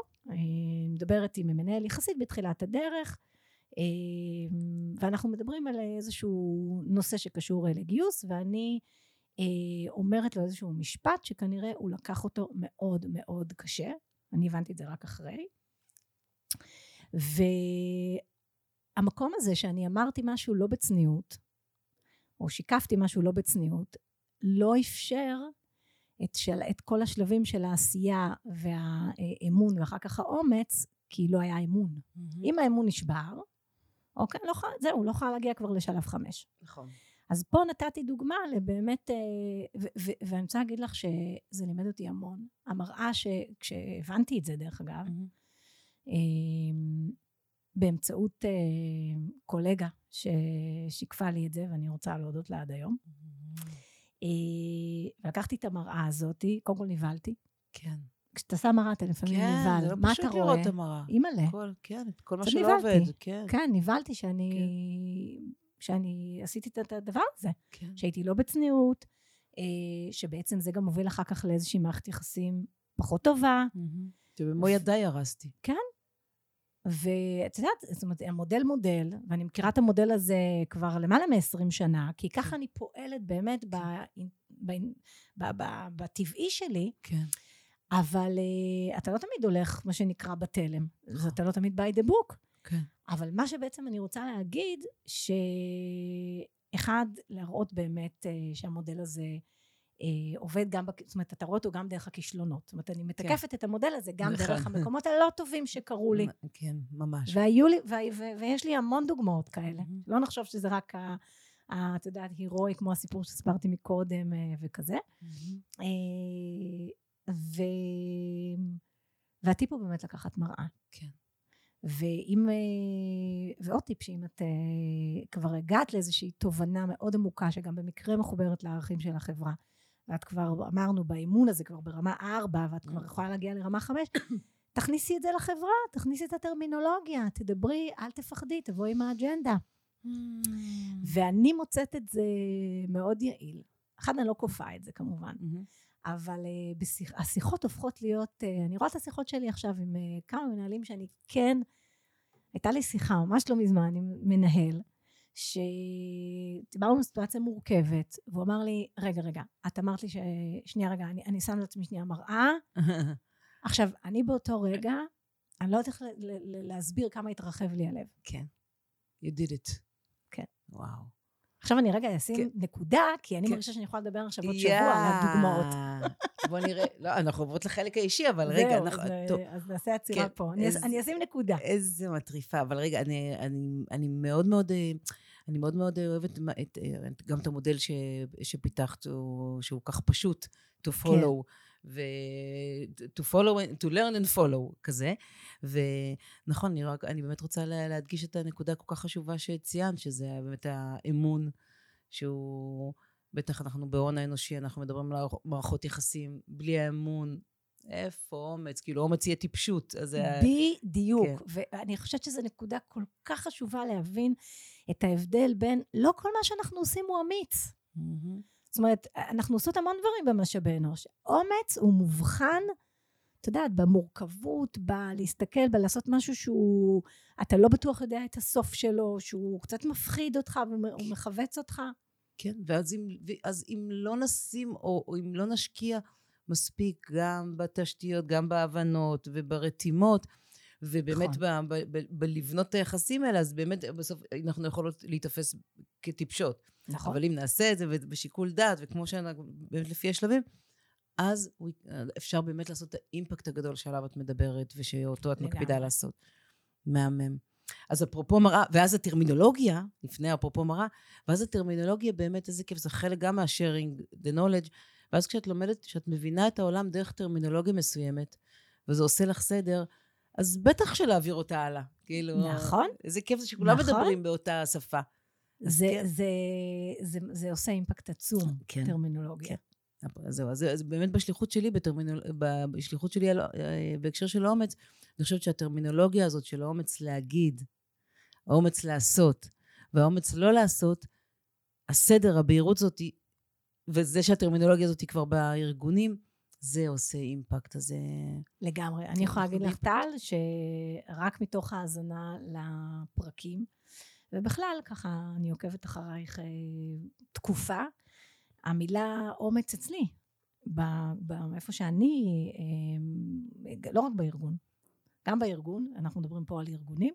מדברת עם מנהל יחסית בתחילת הדרך, ואנחנו מדברים על איזשהו נושא שקשור לגיוס, ואני אומרת לו איזשהו משפט שכנראה הוא לקח אותו מאוד מאוד קשה, אני הבנתי את זה רק אחרי, והמקום הזה שאני אמרתי משהו לא בצניעות, או שיקפתי משהו לא בצניעות, לא אפשר את, של, את כל השלבים של העשייה והאמון ואחר כך האומץ, כי לא היה אמון. Mm-hmm. אם האמון נשבר, אוקיי, לא, זהו, לא יכול להגיע כבר לשלב חמש. נכון. אז פה נתתי דוגמה לבאמת, ו, ו, ואני רוצה להגיד לך שזה לימד אותי המון. המראה שכשהבנתי את זה דרך אגב, mm-hmm. באמצעות קולגה ששיקפה לי את זה, ואני רוצה להודות לה עד היום. Mm-hmm. ולקחתי את המראה הזאת, קודם כל נבלתי. כן. כשאתה שם מראה, אתה לפעמים נבל. מה אתה רואה? כן, זה לא פשוט לראות את המראה. אימאלה. כן, כל מה שלא עובד. כן, נבלתי שאני עשיתי את הדבר הזה. שהייתי לא בצניעות, שבעצם זה גם מוביל אחר כך לאיזושהי מערכת יחסים פחות טובה. שבמו ידיי הרסתי. כן. ואת יודעת, זאת אומרת, המודל מודל, ואני מכירה את המודל הזה כבר למעלה מ-עשרים שנה, כי ככה אני פועלת באמת בטבעי שלי, אבל אתה לא תמיד הולך, מה שנקרא, בתלם, אז אתה לא תמיד by the book, אבל מה שבעצם אני רוצה להגיד, שאחד, להראות באמת שהמודל הזה עובד גם, זאת אומרת, אתה רואה אותו גם דרך הכישלונות, זאת אומרת, אני מתקפת את המודל הזה גם דרך המקומות הלא טובים שקרו לי. כן, ממש. ויש לי המון דוגמאות כאלה. לא נחשוב שזה רק, אתה יודעת, הירואי, כמו הסיפור שספרתי מקודם וכזה. והטיפ הוא באמת לקחת מראה. כן. ועוד טיפ שאם את כבר הגעת לאיזושהי תובנה מאוד עמוקה, שגם במקרה מחוברת לערכים של החברה, ואת כבר אמרנו באימון הזה כבר ברמה ארבע, ואת כבר יכולה להגיע לרמה חמש, תכניסי את זה לחברה, תכניסי את הטרמינולוגיה, תדברי, אל תפחדי, תבואי עם האג'נדה. ואני מוצאת את זה מאוד יעיל. אחד, אני לא קופה את זה כמובן, אבל השיחות הופכות להיות, אני רואה את השיחות שלי עכשיו עם כמה מנהלים שאני כן, הייתה לי שיחה ממש לא מזמן עם מנהל, שדיברנו בסיטואציה מורכבת, והוא אמר לי, רגע, רגע, את אמרת לי ששנייה רגע, אני, אני שם לעצמי שנייה מראה, עכשיו, אני באותו רגע, אני לא יודעת להסביר כמה התרחב לי הלב. כן. You did it. כן. וואו. עכשיו אני רגע אשים נקודה, כי אני מרגישה שאני יכולה לדבר עכשיו עוד שבוע על הדוגמאות. בוא נראה, לא, אנחנו עוברות לחלק האישי, אבל רגע, אז נעשה עצירה פה, אני אשים נקודה. איזה מטריפה, אבל רגע, אני מאוד מאוד, אני מאוד מאוד אוהבת גם את המודל שפיתחת, שהוא כך פשוט, to follow, to follow, to learn and follow, כזה, ונכון, אני, רק, אני באמת רוצה להדגיש את הנקודה כל כך חשובה שציינת, שזה באמת האמון, שהוא, בטח אנחנו בהון האנושי, אנחנו מדברים על מערכות יחסים, בלי האמון, איפה אומץ, כאילו אומץ יהיה טיפשות, אז בדיוק, כן. ואני חושבת שזו נקודה כל כך חשובה להבין את ההבדל בין, לא כל מה שאנחנו עושים הוא אמיץ, mm-hmm. זאת אומרת, אנחנו עושות המון דברים במשאבי אנוש. אומץ הוא מובחן אתה יודעת, במורכבות, בלהסתכל, בלעשות משהו שהוא, אתה לא בטוח יודע את הסוף שלו, שהוא קצת מפחיד אותך, הוא מחווץ אותך. כן, ואז אם, ואז אם לא נשים, או, או אם לא נשקיע מספיק, גם בתשתיות, גם בהבנות, וברתימות, ובאמת נכון. ב, ב, ב, בלבנות היחסים האלה, אז באמת בסוף אנחנו יכולות להתאפס כטיפשות. נכון. אבל אם נעשה את זה, ובשיקול דעת, וכמו שאנחנו, באמת לפי השלבים, אז אפשר באמת לעשות את האימפקט הגדול שעליו את מדברת, ושאותו את מקפידה לעשות. מהמם. אז אפרופו מראה, ואז הטרמינולוגיה, לפני אפרופו מראה, ואז הטרמינולוגיה באמת איזה כיף, זה חלק גם מהשארינג, the knowledge, ואז כשאת לומדת, כשאת מבינה את העולם דרך טרמינולוגיה מסוימת, וזה עושה לך סדר, אז בטח שלהעביר אותה הלאה. כאילו, נכון. איזה כיף זה שכולם נכון. מדברים באותה השפה. זה, כן. זה, זה, זה, זה עושה אימפקט עצום, כן. טרמינולוגיה. כן. זהו, אז, אז באמת בשליחות שלי, בטרמינו, בשליחות שלי בהקשר של האומץ, אני חושבת שהטרמינולוגיה הזאת של האומץ להגיד, האומץ לעשות, והאומץ לא לעשות, הסדר, הבהירות זאת, וזה שהטרמינולוגיה הזאת היא כבר בארגונים, זה עושה אימפקט, אז... לגמרי. אני יכולה להגיד לך טל, שרק מתוך ההזנה לפרקים, ובכלל, ככה אני עוקבת אחרייך תקופה, המילה אומץ אצלי, באיפה שאני, לא רק בארגון, גם בארגון, אנחנו מדברים פה על ארגונים,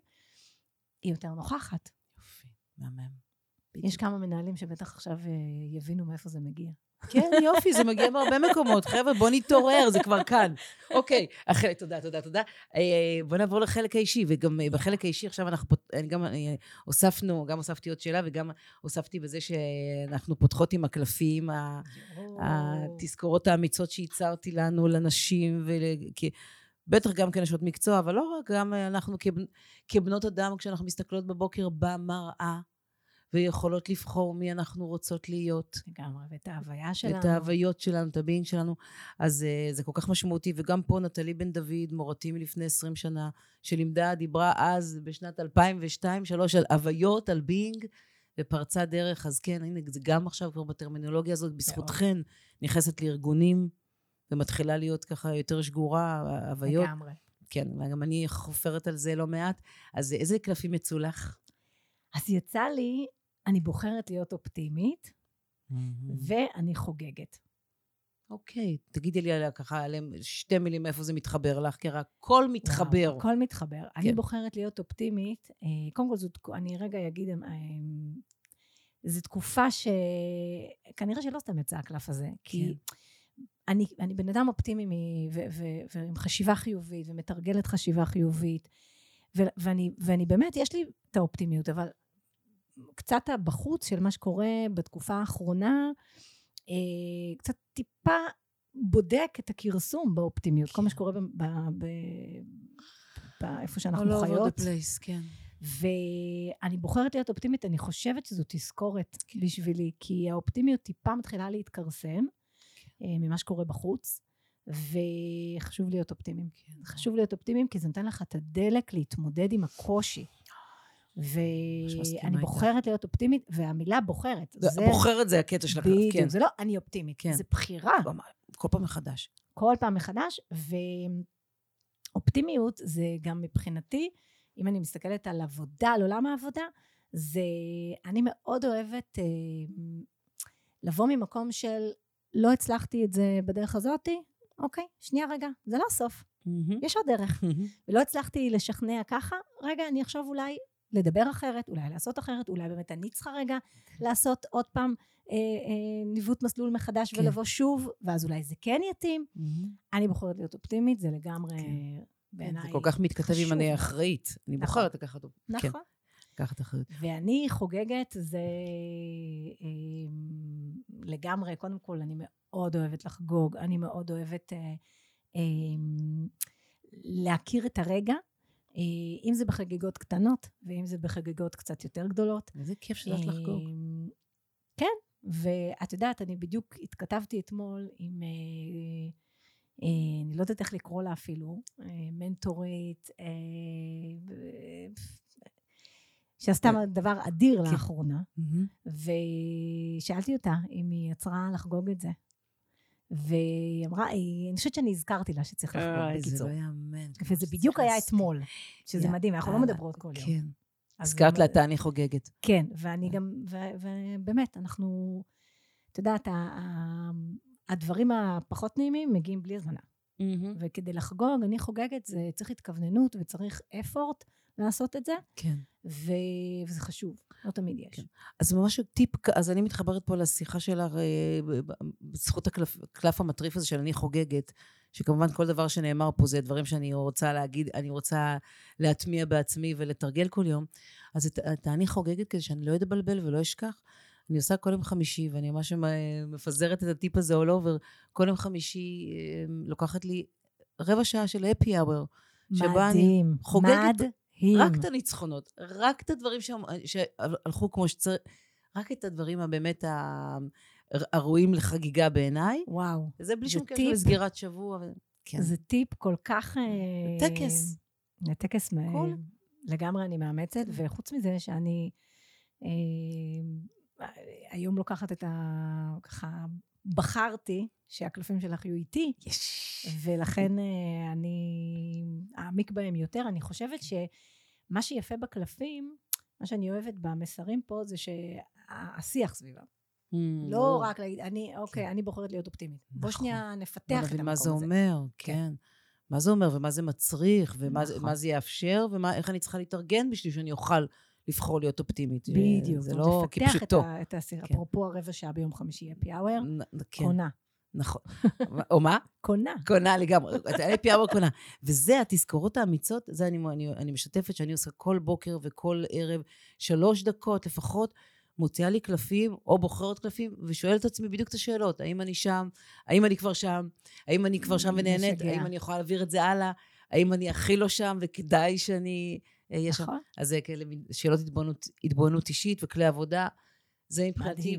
היא יותר נוכחת. יופי, מהמם. יש כמה מנהלים שבטח עכשיו יבינו מאיפה זה מגיע. כן, יופי, זה מגיע מהרבה מקומות. חבר'ה, בוא נתעורר, זה כבר כאן. אוקיי, החלק, תודה, תודה, תודה. בוא נעבור לחלק האישי, וגם בחלק האישי עכשיו אנחנו, גם הוספנו, גם הוספתי עוד שאלה, וגם הוספתי בזה שאנחנו פותחות עם הקלפים, התזכורות האמיצות שייצרתי לנו, לנשים, בטח גם כנשות מקצוע, אבל לא רק, גם אנחנו כבנות אדם, כשאנחנו מסתכלות בבוקר במראה, ויכולות לבחור מי אנחנו רוצות להיות. לגמרי, ואת ההוויה שלנו. את ההוויות שלנו, את הבין שלנו. אז זה כל כך משמעותי, וגם פה נתלי בן דוד, מורתי מלפני עשרים שנה, שלימדה, דיברה אז בשנת אלפיים ושתיים שלוש על הוויות, על בינג, ופרצה דרך, אז כן, הנה, זה גם עכשיו כבר בטרמינולוגיה הזאת, בזכותכן, נכנסת לארגונים, ומתחילה להיות ככה יותר שגורה, הוויות. לגמרי. כן, וגם אני חופרת על זה לא מעט. אז איזה קלפים מצולח? אז יצא לי... אני בוחרת להיות אופטימית, ואני חוגגת. אוקיי, תגידי לי עליה ככה, עליהם שתי מילים איפה זה מתחבר לך, כי רק הכל מתחבר. הכל מתחבר. אני בוחרת להיות אופטימית, קודם כל, אני רגע אגיד, זו תקופה שכנראה שלא סתם יצא הקלף הזה, כי אני בן אדם אופטימי, ועם חשיבה חיובית, ומתרגלת חשיבה חיובית, ואני באמת, יש לי את האופטימיות, אבל... קצת הבחוץ של מה שקורה בתקופה האחרונה, קצת טיפה בודק את הכרסום באופטימיות, כל מה שקורה באיפה שאנחנו חיות. ואני בוחרת להיות אופטימית, אני חושבת שזו תזכורת בשבילי, כי האופטימיות טיפה מתחילה להתכרסם ממה שקורה בחוץ, וחשוב להיות אופטימיים. חשוב להיות אופטימיים, כי זה נותן לך את הדלק להתמודד עם הקושי. ואני בוחרת להיות אופטימית, והמילה בוחרת. בוחרת זה הקטע שלך. בדיוק, זה לא אני אופטימית, זה בחירה. כל פעם מחדש. כל פעם מחדש, ואופטימיות זה גם מבחינתי, אם אני מסתכלת על עבודה, על עולם העבודה, זה, אני מאוד אוהבת לבוא ממקום של, לא הצלחתי את זה בדרך הזאת, אוקיי, שנייה רגע, זה לא הסוף, יש עוד דרך. ולא הצלחתי לשכנע ככה, רגע, אני עכשיו אולי, לדבר אחרת, אולי לעשות אחרת, אולי באמת אני צריכה רגע לעשות עוד פעם אה, אה, ניווט מסלול מחדש כן. ולבוא שוב, ואז אולי זה כן יתאים. Mm-hmm. אני בוחרת להיות אופטימית, זה לגמרי כן. בעיניי. זה כל כך מתכתב אם אני אחראית, אני נכון. בוחרת לקחת נכון. כן, לקחת אחרית. ואני חוגגת, זה אה, לגמרי, קודם כל אני מאוד אוהבת לחגוג, אני מאוד אוהבת אה, אה, להכיר את הרגע, אם זה בחגיגות קטנות, ואם זה בחגיגות קצת יותר גדולות. איזה כיף שדעת לחגוג. כן, ואת יודעת, אני בדיוק התכתבתי אתמול עם, אני לא יודעת איך לקרוא לה אפילו, מנטורית, שעשתה דבר אדיר לאחרונה, ושאלתי אותה אם היא יצרה לחגוג את זה. והיא אמרה, אני חושבת שאני הזכרתי לה שצריך לחפות בקיצור. וזה בדיוק היה אתמול, שזה מדהים, אנחנו לא מדברות כל יום. הזכרת לה, תעני חוגגת. כן, ואני גם, ובאמת, אנחנו, אתה יודעת, הדברים הפחות נעימים מגיעים בלי הזמנה. וכדי לחגוג, אני חוגגת, זה צריך התכווננות וצריך אפורט לעשות את זה. כן. וזה חשוב, לא תמיד יש. אז ממש טיפ, אז אני מתחברת פה לשיחה שלה, בזכות הקלף המטריף הזה של אני חוגגת, שכמובן כל דבר שנאמר פה זה דברים שאני רוצה להגיד, אני רוצה להטמיע בעצמי ולתרגל כל יום. אז את אני חוגגת כדי שאני לא אדבלבל ולא אשכח. אני עושה כל יום חמישי, ואני ממש מפזרת את הטיפ הזה all over, כל יום חמישי לוקחת לי רבע שעה של happy hour, שבה אני חוגגת רק את הניצחונות, רק את הדברים שהלכו כמו שצריך, רק את הדברים הבאמת הראויים לחגיגה בעיניי. וואו. זה בלי שום קשר לסגירת שבוע. זה טיפ כל כך... טקס. טקס מהכל. לגמרי אני מאמצת, וחוץ מזה שאני... היום לוקחת את ה... ככה, בחרתי שהקלפים שלך יהיו איתי, yes. ולכן אני אעמיק בהם יותר. אני חושבת שמה שיפה בקלפים, מה שאני אוהבת במסרים פה, זה שהשיח סביבה. Mm, לא, לא רק להגיד, אני, אוקיי, כן. אני בוחרת להיות אופטימית. נכון. בוא שנייה נפתח את המקום הזה. מה זה אומר, כן. כן. מה זה אומר, ומה זה מצריך, ומה נכון. זה, מה זה יאפשר, ואיך אני צריכה להתארגן בשביל שאני אוכל... לבחור להיות אופטימית. בדיוק. זה לא כפשוטו. לפתח את הסיר. אפרופו הרבע שעה ביום חמישי, happy hour, קונה. נכון. או מה? קונה. קונה לגמרי. happy hour קונה. וזה, התזכורות האמיצות, זה אני משתפת שאני עושה כל בוקר וכל ערב, שלוש דקות לפחות, מוציאה לי קלפים, או בוחרת קלפים, ושואלת את עצמי בדיוק את השאלות. האם אני שם? האם אני כבר שם? האם אני כבר שם ונהנית? האם אני יכולה להעביר את זה הלאה? האם אני הכי לא שם וכדאי שאני... נכון. אז זה כאלה שאלות התבונות, התבונות אישית וכלי עבודה, זה מבחינתי,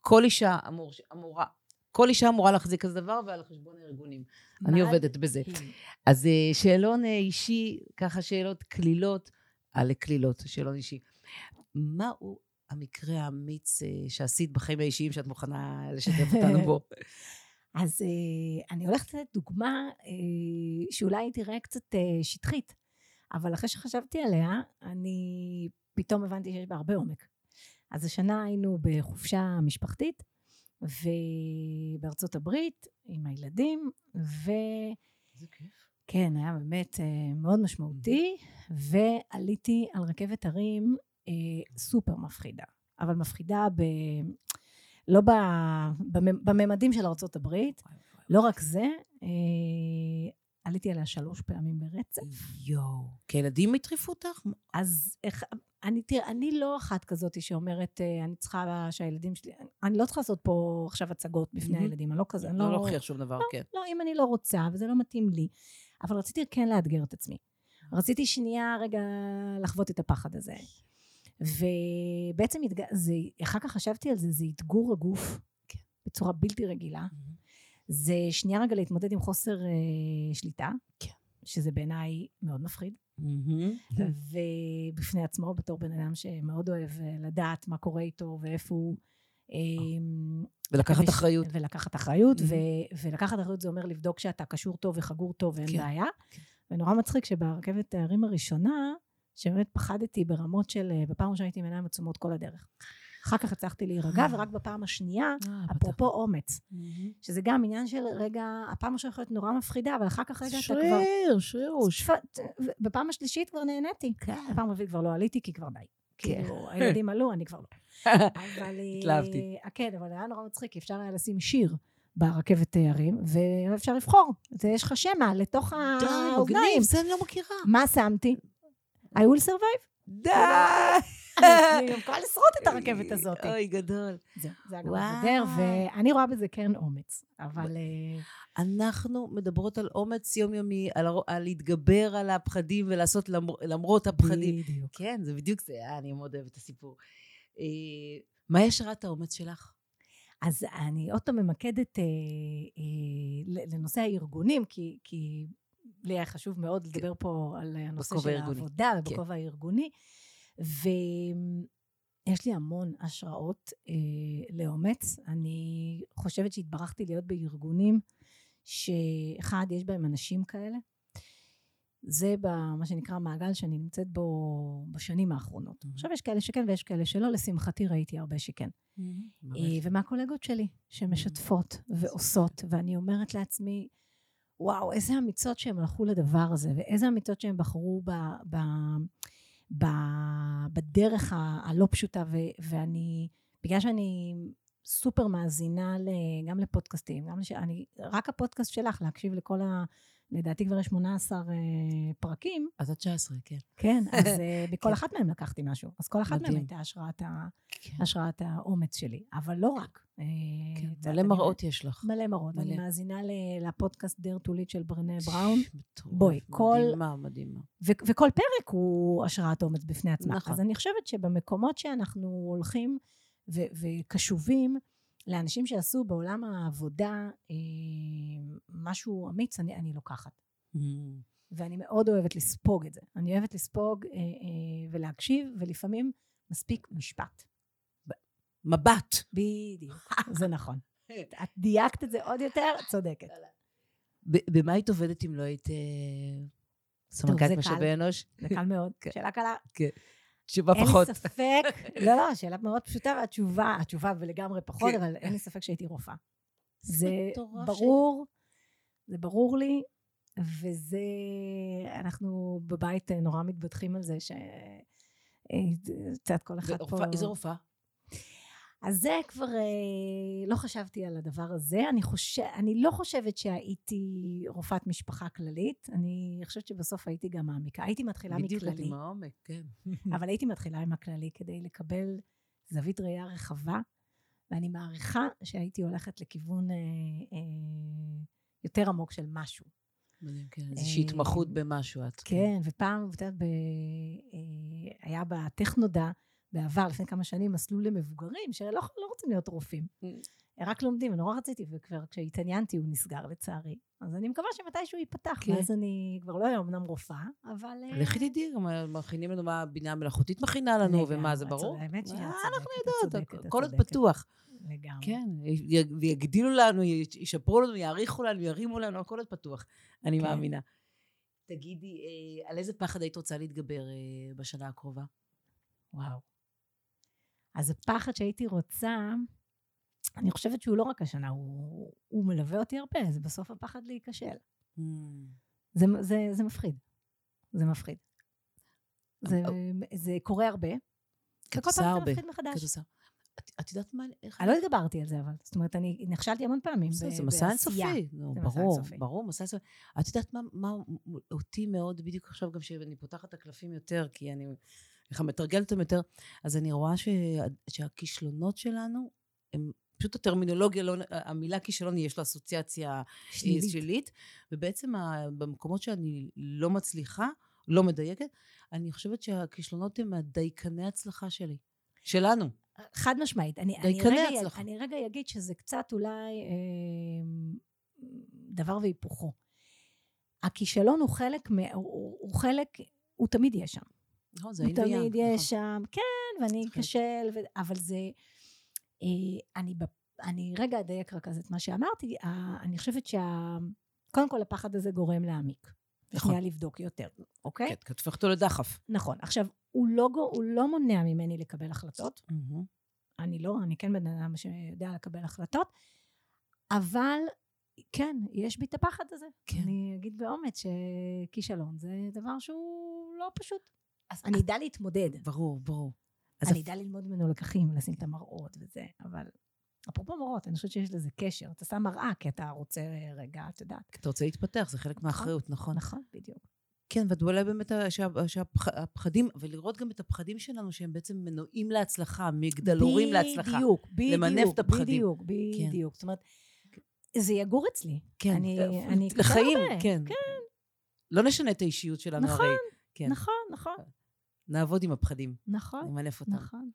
כל אישה אמור, אמורה, כל אישה אמורה להחזיק כזה דבר, ועל חשבון הארגונים. מדהים. אני עובדת בזה. אז שאלון אישי, ככה שאלות כלילות, על כלילות, שאלון אישי. מהו המקרה האמיץ שעשית בחיים האישיים, שאת מוכנה לשתף אותנו בו? אז אני הולכת לתת דוגמה, שאולי תראה קצת שטחית, אבל אחרי שחשבתי עליה, אני פתאום הבנתי שיש בה הרבה עומק. אז השנה היינו בחופשה משפחתית, ובארצות הברית, עם הילדים, ו... זה כיף. כן, היה באמת מאוד משמעותי, ועליתי על רכבת הרים סופר מפחידה. אבל מפחידה ב... לא ב... בממדים של ארצות הברית, לא רק זה, עליתי עליה שלוש פעמים ברצף. יואו. כי ילדים מטריפו אותך? אז אני, תראה, אני לא אחת כזאת שאומרת, אני צריכה שהילדים שלי, אני לא צריכה לעשות פה עכשיו הצגות בפני הילדים, אני לא כזה, אני לא... לא להוכיח שום דבר, כן. לא, אם אני לא רוצה, וזה לא מתאים לי. אבל רציתי כן לאתגר את עצמי. רציתי שנייה רגע לחוות את הפחד הזה. ובעצם, אחר כך חשבתי על זה, זה התגור הגוף, בצורה בלתי רגילה. זה שנייה רגע להתמודד עם חוסר אה, שליטה, כן. שזה בעיניי מאוד מפחיד, mm-hmm. ובפני עצמו בתור בן אדם שמאוד אוהב לדעת מה קורה איתו ואיפה הוא. אה, ולקחת וש... אחריות. ולקחת אחריות, mm-hmm. ו... ולקחת אחריות זה אומר לבדוק שאתה קשור טוב וחגור טוב ואין כן. בעיה, כן. ונורא מצחיק שברכבת הערים הראשונה, שבאמת פחדתי ברמות של, בפעם ראשונה הייתי עם עיניים עצומות כל הדרך. אחר כך הצלחתי להירגע, ורק בפעם השנייה, אפרופו אומץ, שזה גם עניין של רגע, הפעם השנייה יכולה להיות נורא מפחידה, אבל אחר כך רגע אתה כבר... שריר, שרירוש. בפעם השלישית כבר נהניתי. בפעם רביעית כבר לא עליתי, כי כבר די. כאילו, הילדים עלו, אני כבר לא. אבל... התלהבתי. כן, אבל היה נורא מצחיק, כי אפשר היה לשים שיר ברכבת תיירים, ואפשר לבחור. יש לך שמע, לתוך האוגניים. די, זה אני לא מכירה. מה שמתי? I will survive. די! אני גם קוראה לשרות את הרכבת הזאת. אוי, גדול. זה אגב מגדר, ואני רואה בזה קרן אומץ, אבל... אנחנו מדברות על אומץ יומיומי, על להתגבר על הפחדים ולעשות למרות הפחדים. בדיוק. כן, זה בדיוק זה, אני מאוד אוהבת את הסיפור. מה יש רעת האומץ שלך? אז אני עוד ממקדת לנושא הארגונים, כי לי היה חשוב מאוד לדבר פה על הנושא של העבודה ובכובע הארגוני. ו... יש לי המון השראות אה, לאומץ. אני חושבת שהתברכתי להיות בארגונים שאחד יש בהם אנשים כאלה. זה מה שנקרא מעגל שאני נמצאת בו בשנים האחרונות. Mm-hmm. עכשיו יש כאלה שכן ויש כאלה שלא, לשמחתי ראיתי הרבה שכן. Mm-hmm. אה, ומה הקולגות שלי שמשתפות mm-hmm. ועושות, ואני אומרת לעצמי, וואו, איזה אמיצות שהם הלכו לדבר הזה, ואיזה אמיצות שהם בחרו ב... ב בדרך הלא פשוטה, ואני, בגלל שאני סופר מאזינה גם לפודקאסטים, גם לש... אני, רק הפודקאסט שלך, להקשיב לכל ה... לדעתי כבר שמונה עשר פרקים. אז עד תשע עשרה, כן. כן, אז בכל אחת מהם לקחתי משהו. אז כל אחת מהם הייתה השראת האומץ שלי. אבל לא רק. מלא מראות יש לך. מלא מראות. אני מאזינה לפודקאסט דר תולית של ברנה בראון. בואי, כל... מדהימה, מדהימה. וכל פרק הוא השראת אומץ בפני עצמה. אז אני חושבת שבמקומות שאנחנו הולכים וקשובים, לאנשים שעשו בעולם העבודה משהו אמיץ, אני, אני לוקחת. Mm. ואני מאוד אוהבת לספוג את זה. אני אוהבת לספוג אה, אה, ולהקשיב, ולפעמים מספיק משפט. ב- מבט. בדיוק, זה נכון. את דייקת את זה עוד יותר, צודקת. ב- במה היית עובדת אם לא היית סמנכ"לית משאבי אנוש? זה קל מאוד, שאלה קלה. כן. תשובה פחות. אין לי ספק, לא, לא, שאלה מאוד פשוטה, והתשובה, התשובה ולגמרי פחות, אבל אין לי ספק שהייתי רופאה. זה ברור, זה ברור לי, וזה, אנחנו בבית נורא מתבדחים על זה, שצעת כל אחת פה. איזה רופאה? אז זה כבר, לא חשבתי על הדבר הזה, אני לא חושבת שהייתי רופאת משפחה כללית, אני חושבת שבסוף הייתי גם מעמיקה, הייתי מתחילה מכללי, אבל הייתי מתחילה עם הכללי כדי לקבל זווית ראייה רחבה, ואני מעריכה שהייתי הולכת לכיוון יותר עמוק של משהו. איזושהי התמחות במשהו. כן, ופעם היה בטכנודה, בעבר, לפני כמה שנים, מסלול למבוגרים, שלא לא רוצים להיות רופאים. רק לומדים, אני נורא רציתי, וכבר כשהתעניינתי הוא נסגר לצערי. אז אני מקווה שמתישהו ייפתח, ואז אני כבר לא היום אמנם רופאה, אבל... לכי תדעי, מכינים לנו מה הבינה המלאכותית מכינה לנו, ומה זה ברור? האמת שהיא צודקת. אנחנו יודעות, כל עוד פתוח. לגמרי. כן, ויגדילו לנו, ישפרו לנו, יעריכו לנו, ירימו לנו, כל עוד פתוח. אני מאמינה. תגידי, על איזה פחד היית רוצה להתגבר בשנה הקרובה? וואו. אז הפחד שהייתי רוצה, אני חושבת שהוא לא רק השנה, הוא, הוא מלווה אותי הרבה, זה בסוף הפחד להיכשל. Mm. זה, זה, זה מפחיד. זה מפחיד. זה, זה קורה הרבה. וכל פעם זה מפחיד מחדש. את, את יודעת מה? איך... אני לא התגברתי על זה, אבל. זאת אומרת, אני נכשלתי המון פעמים. זה, ב- זה מסע אינסופי. לא, ברור, ברור, מסע אינסופי. את יודעת מה, מה אותי מאוד, בדיוק עכשיו גם שאני פותחת הקלפים יותר, כי אני... איך מתרגלת אותם יותר, אז אני רואה ש... שהכישלונות שלנו, הם... פשוט הטרמינולוגיה, לא... המילה כישלון יש לה אסוציאציה שלילית. שלילית, ובעצם ה... במקומות שאני לא מצליחה, לא מדייקת, אני חושבת שהכישלונות הם הדייקני הצלחה שלי, שלנו. חד משמעית, אני, אני, רגע, אני רגע אגיד שזה קצת אולי אה, דבר והיפוכו. הכישלון הוא חלק, מ... הוא, הוא חלק, הוא תמיד יהיה שם. הוא תמיד יש שם, כן, ואני אקשל, אבל זה, אני רגע אדייק רק אז את מה שאמרתי, אני חושבת שקודם כל הפחד הזה גורם להעמיק, שנייה לבדוק יותר, אוקיי? כן, כתפחתו לדחף. נכון, עכשיו, הוא לא מונע ממני לקבל החלטות, אני לא, אני כן בן אדם שיודע לקבל החלטות, אבל כן, יש בי את הפחד הזה, אני אגיד באומץ שכישלון זה דבר שהוא לא פשוט. אז אני אדע להתמודד. ברור, ברור. אני אדע ללמוד ממנו לקחים, לשים את המראות וזה, אבל אפרופו מראות, אני חושבת שיש לזה קשר. אתה שם מראה, כי אתה רוצה רגע, אתה יודעת. כי אתה רוצה להתפתח, זה חלק מהאחריות, נכון? נכון, בדיוק. כן, ודולי באמת שהפחדים, ולראות גם את הפחדים שלנו, שהם בעצם מנועים להצלחה, מגדלורים להצלחה. בדיוק, בדיוק. למנף את הפחדים. בדיוק, בדיוק. זאת אומרת, זה יגור אצלי. כן, לחיים, כן. לא נשנה את האישיות שלנו, הרי. כן. נכון, נכון. נעבוד עם הפחדים. נכון. נמנף אותם. נכון.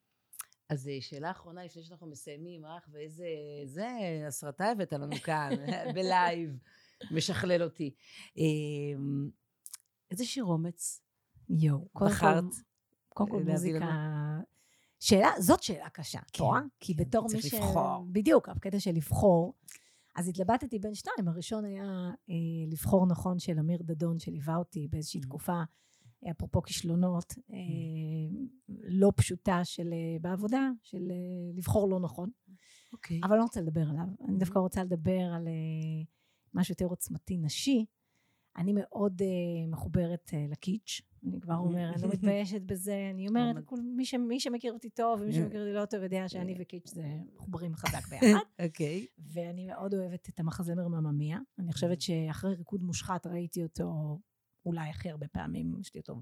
אז שאלה האחרונה, לפני שאנחנו מסיימים, אך ואיזה, זה הסרטה הבאת לנו כאן, בלייב, משכלל אותי. איזה שיר אומץ? יו, בחרת? קודם כל מוזיקה שאלה, זאת שאלה קשה, כן, תורה? כי בתור מי ש... לבחור. בדיוק, הקטע של לבחור, אז התלבטתי בין שניים, הראשון היה אה, לבחור נכון של אמיר דדון, שליווה אותי באיזושהי mm. תקופה, אפרופו כישלונות, mm. אה, לא פשוטה של, אה, בעבודה, של אה, לבחור לא נכון, okay. אבל לא רוצה לדבר עליו, mm. אני דווקא רוצה לדבר על אה, משהו יותר עוצמתי נשי, אני מאוד uh, מחוברת uh, לקיץ', אני כבר אומרת, אני לא מתביישת בזה, אני אומרת, מי, ש, מי שמכיר אותי טוב, ומי שמכיר אותי לא טוב, יודע שאני וקיץ' זה מחוברים חזק ביחד, okay. ואני מאוד אוהבת את המחזמר מממיה, אני חושבת שאחרי ריקוד מושחת, ראיתי אותו אולי הכי הרבה פעמים, יש לי אותו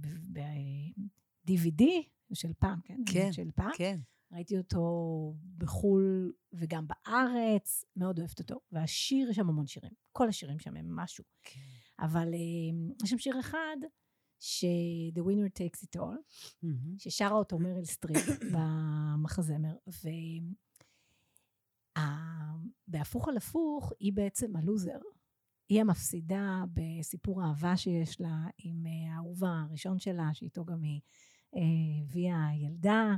ב-די וי די, של פעם, כן? כן, של פעם. כן. ראיתי אותו בחול וגם בארץ, מאוד אוהבת אותו, והשיר, יש שם המון שירים, כל השירים שם הם משהו, כן. אבל יש שם שיר אחד, ש- The Winner Takes It All, mm-hmm. ששרה אותו מריל סטריפ במחזמר, ובהפוך על הפוך, היא בעצם הלוזר, היא המפסידה בסיפור האהבה שיש לה, עם האהובה הראשון שלה, שאיתו גם היא הביאה ילדה,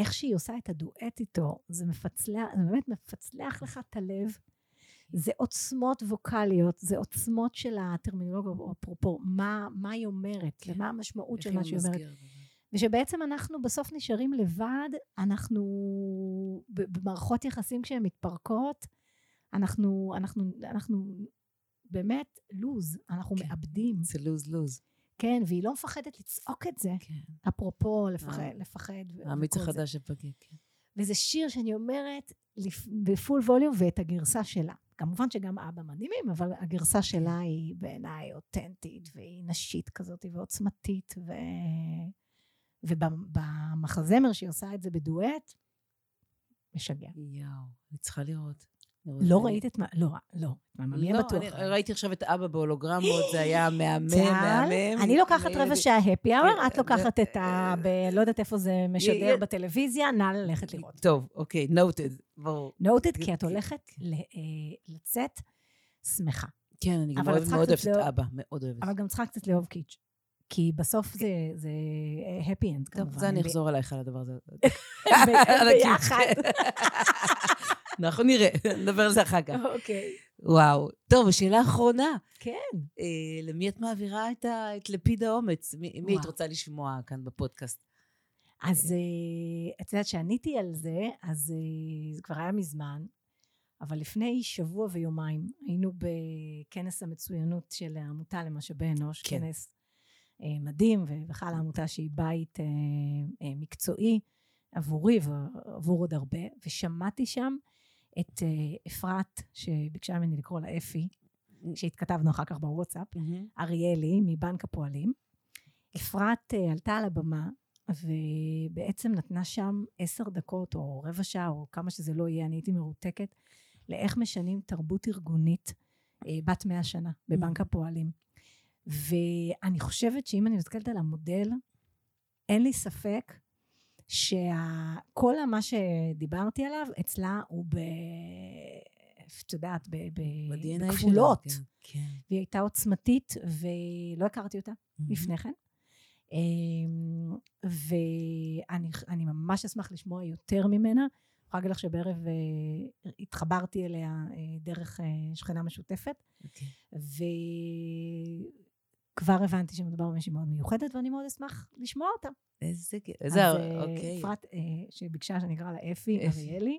ואיך שהיא עושה את הדואט איתו, זה מפצלח, זה באמת מפצלח לך את הלב, זה עוצמות ווקליות, זה עוצמות של הטרמינולוגיה, אפרופו, מה, מה היא אומרת, למה המשמעות של מה שהיא אומרת, ושבעצם אנחנו בסוף נשארים לבד, אנחנו במערכות יחסים כשהן מתפרקות, אנחנו, אנחנו, אנחנו באמת לוז, אנחנו מאבדים. זה לוז, לוז. כן, והיא לא מפחדת לצעוק את זה, כן. אפרופו לפחד, אה, לפחד. האמיץ החדש שפגיד, כן. וזה שיר שאני אומרת, לפ... בפול ווליום, ואת הגרסה שלה. כמובן שגם אבא מדהימים, אבל הגרסה שלה היא בעיניי אותנטית, והיא נשית כזאת, ועוצמתית, ו... ובמחזמר שהיא עושה את זה בדואט, משגע. יאו, אני צריכה לראות. לא ראית את מה, לא, לא, מממיה בטוח. ראיתי עכשיו את אבא בהולוגרמות, זה היה מהמם, מהמם. אני לוקחת רבע שעה הפי אאואר, את לוקחת את ה... לא יודעת איפה זה משדר בטלוויזיה, נא ללכת לראות. טוב, אוקיי, נוטד. נוטד, כי את הולכת לצאת שמחה. כן, אני מאוד אוהבת את אבא, מאוד אוהבת. אבל גם צריכה קצת לאהוב קיץ'. כי בסוף זה happy end, כמובן. זה אני אחזור עלייך על הדבר הזה. ביחד. אנחנו נראה, נדבר על זה אחר כך. אוקיי. וואו. טוב, השאלה האחרונה. כן. למי את מעבירה את לפיד האומץ? מי את רוצה לשמוע כאן בפודקאסט? אז את יודעת שעניתי על זה, אז זה כבר היה מזמן, אבל לפני שבוע ויומיים היינו בכנס המצוינות של העמותה למשאבי אנוש, כנס מדהים, ובכלל העמותה שהיא בית מקצועי, עבורי ועבור עוד הרבה, ושמעתי שם את אפרת, שביקשה ממני לקרוא לה אפי, שהתכתבנו אחר כך בוואטסאפ, אריאלי מבנק הפועלים. אפרת עלתה על הבמה, ובעצם נתנה שם עשר דקות, או רבע שעה, או כמה שזה לא יהיה, אני הייתי מרותקת, לאיך משנים תרבות ארגונית, בת מאה שנה, בבנק הפועלים. ואני חושבת שאם אני מסתכלת על המודל, אין לי ספק, שכל מה שדיברתי עליו אצלה הוא ב... את יודעת, בכפולות. והיא הייתה עוצמתית ולא הכרתי אותה לפני כן. ואני ממש אשמח לשמוע יותר ממנה. רק לך שבערב התחברתי אליה דרך שכנה משותפת. ו... כבר הבנתי שמדובר במשהו מאוד מיוחדת, ואני מאוד אשמח לשמוע אותה. איזה גאו, אוקיי. אפרת שביקשה שאני אקרא לה אפי, אריאלי,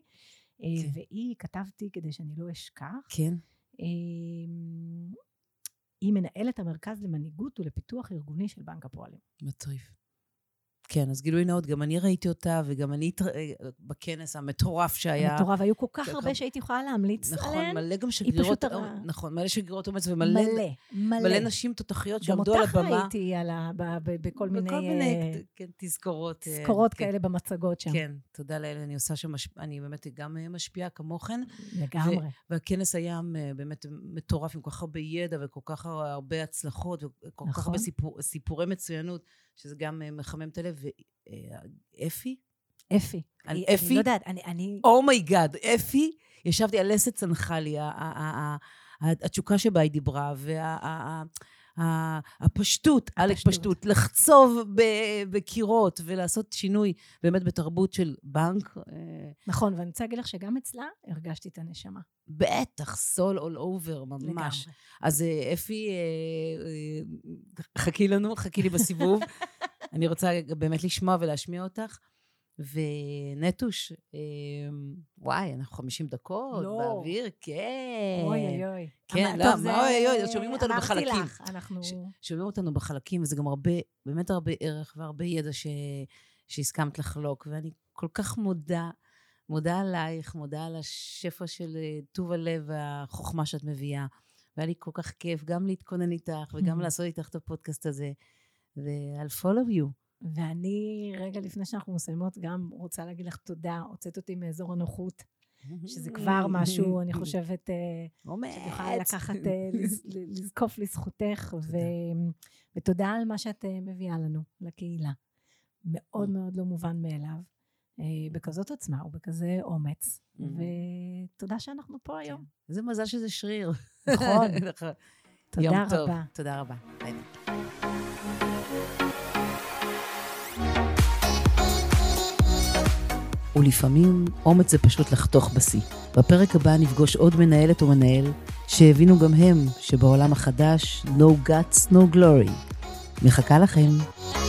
והיא כתבתי כדי שאני לא אשכח. כן. היא מנהלת המרכז למנהיגות ולפיתוח ארגוני של בנק הפועלים. מטריף. כן, אז גילוי נאות, גם אני ראיתי אותה, וגם אני בכנס המטורף שהיה... המטורף, היו כל כך הרבה שהייתי יכולה להמליץ עליהן. נכון, מלא גם שגרירות... נכון, מלא שגרירות אומץ ומלא... מלא, מלא. מלא נשים תותחיות שעמדו על הבמה. גם אותך ראיתי בכל מיני... בכל מיני תזכורות. תזכורות כאלה במצגות שם. כן, תודה לאלה, אני עושה שם... אני באמת גם משפיעה כמוכן. לגמרי. והכנס היה באמת מטורף עם כל כך הרבה ידע, וכל כך הרבה הצלחות, וכל כך הרבה סיפורי מצוינות. שזה גם מחמם את הלב, ואפי? אפי. אפי? לא יודעת, אני... אומייגאד, אפי, ישבתי על לסת צנחליה, התשוקה שבה היא דיברה, הפשטות, עלק פשטות, לחצוב בקירות ולעשות שינוי באמת בתרבות של בנק. נכון, ואני רוצה להגיד לך שגם אצלה הרגשתי את הנשמה. בטח, סול all over, ממש. אז אפי, חכי לנו, חכי לי בסיבוב. אני רוצה באמת לשמוע ולהשמיע אותך. ונטוש, וואי, אנחנו חמישים דקות באוויר, כן. אוי אוי אוי. כן, לא, אוי אוי, שומעים אותנו בחלקים. אמרתי לך, אנחנו... שומעים אותנו בחלקים, וזה גם הרבה, באמת הרבה ערך והרבה ידע שהסכמת לחלוק, ואני כל כך מודה, מודה עלייך, מודה על השפע של טוב הלב והחוכמה שאת מביאה, והיה לי כל כך כיף גם להתכונן איתך, וגם לעשות איתך את הפודקאסט הזה, ועל follow you. ואני רגע לפני שאנחנו מסיימות גם רוצה להגיד לך תודה, הוצאת אותי מאזור הנוחות, שזה כבר משהו אני חושבת שאת יכולה לקחת, לזקוף לזכותך, ותודה על מה שאת מביאה לנו לקהילה, מאוד מאוד לא מובן מאליו, בכזאת עוצמה ובכזה אומץ, ותודה שאנחנו פה היום. זה מזל שזה שריר. נכון, תודה רבה. תודה רבה. ולפעמים אומץ זה פשוט לחתוך בסי. בפרק הבא נפגוש עוד מנהלת או מנהל שהבינו גם הם שבעולם החדש no guts no glory. מחכה לכם.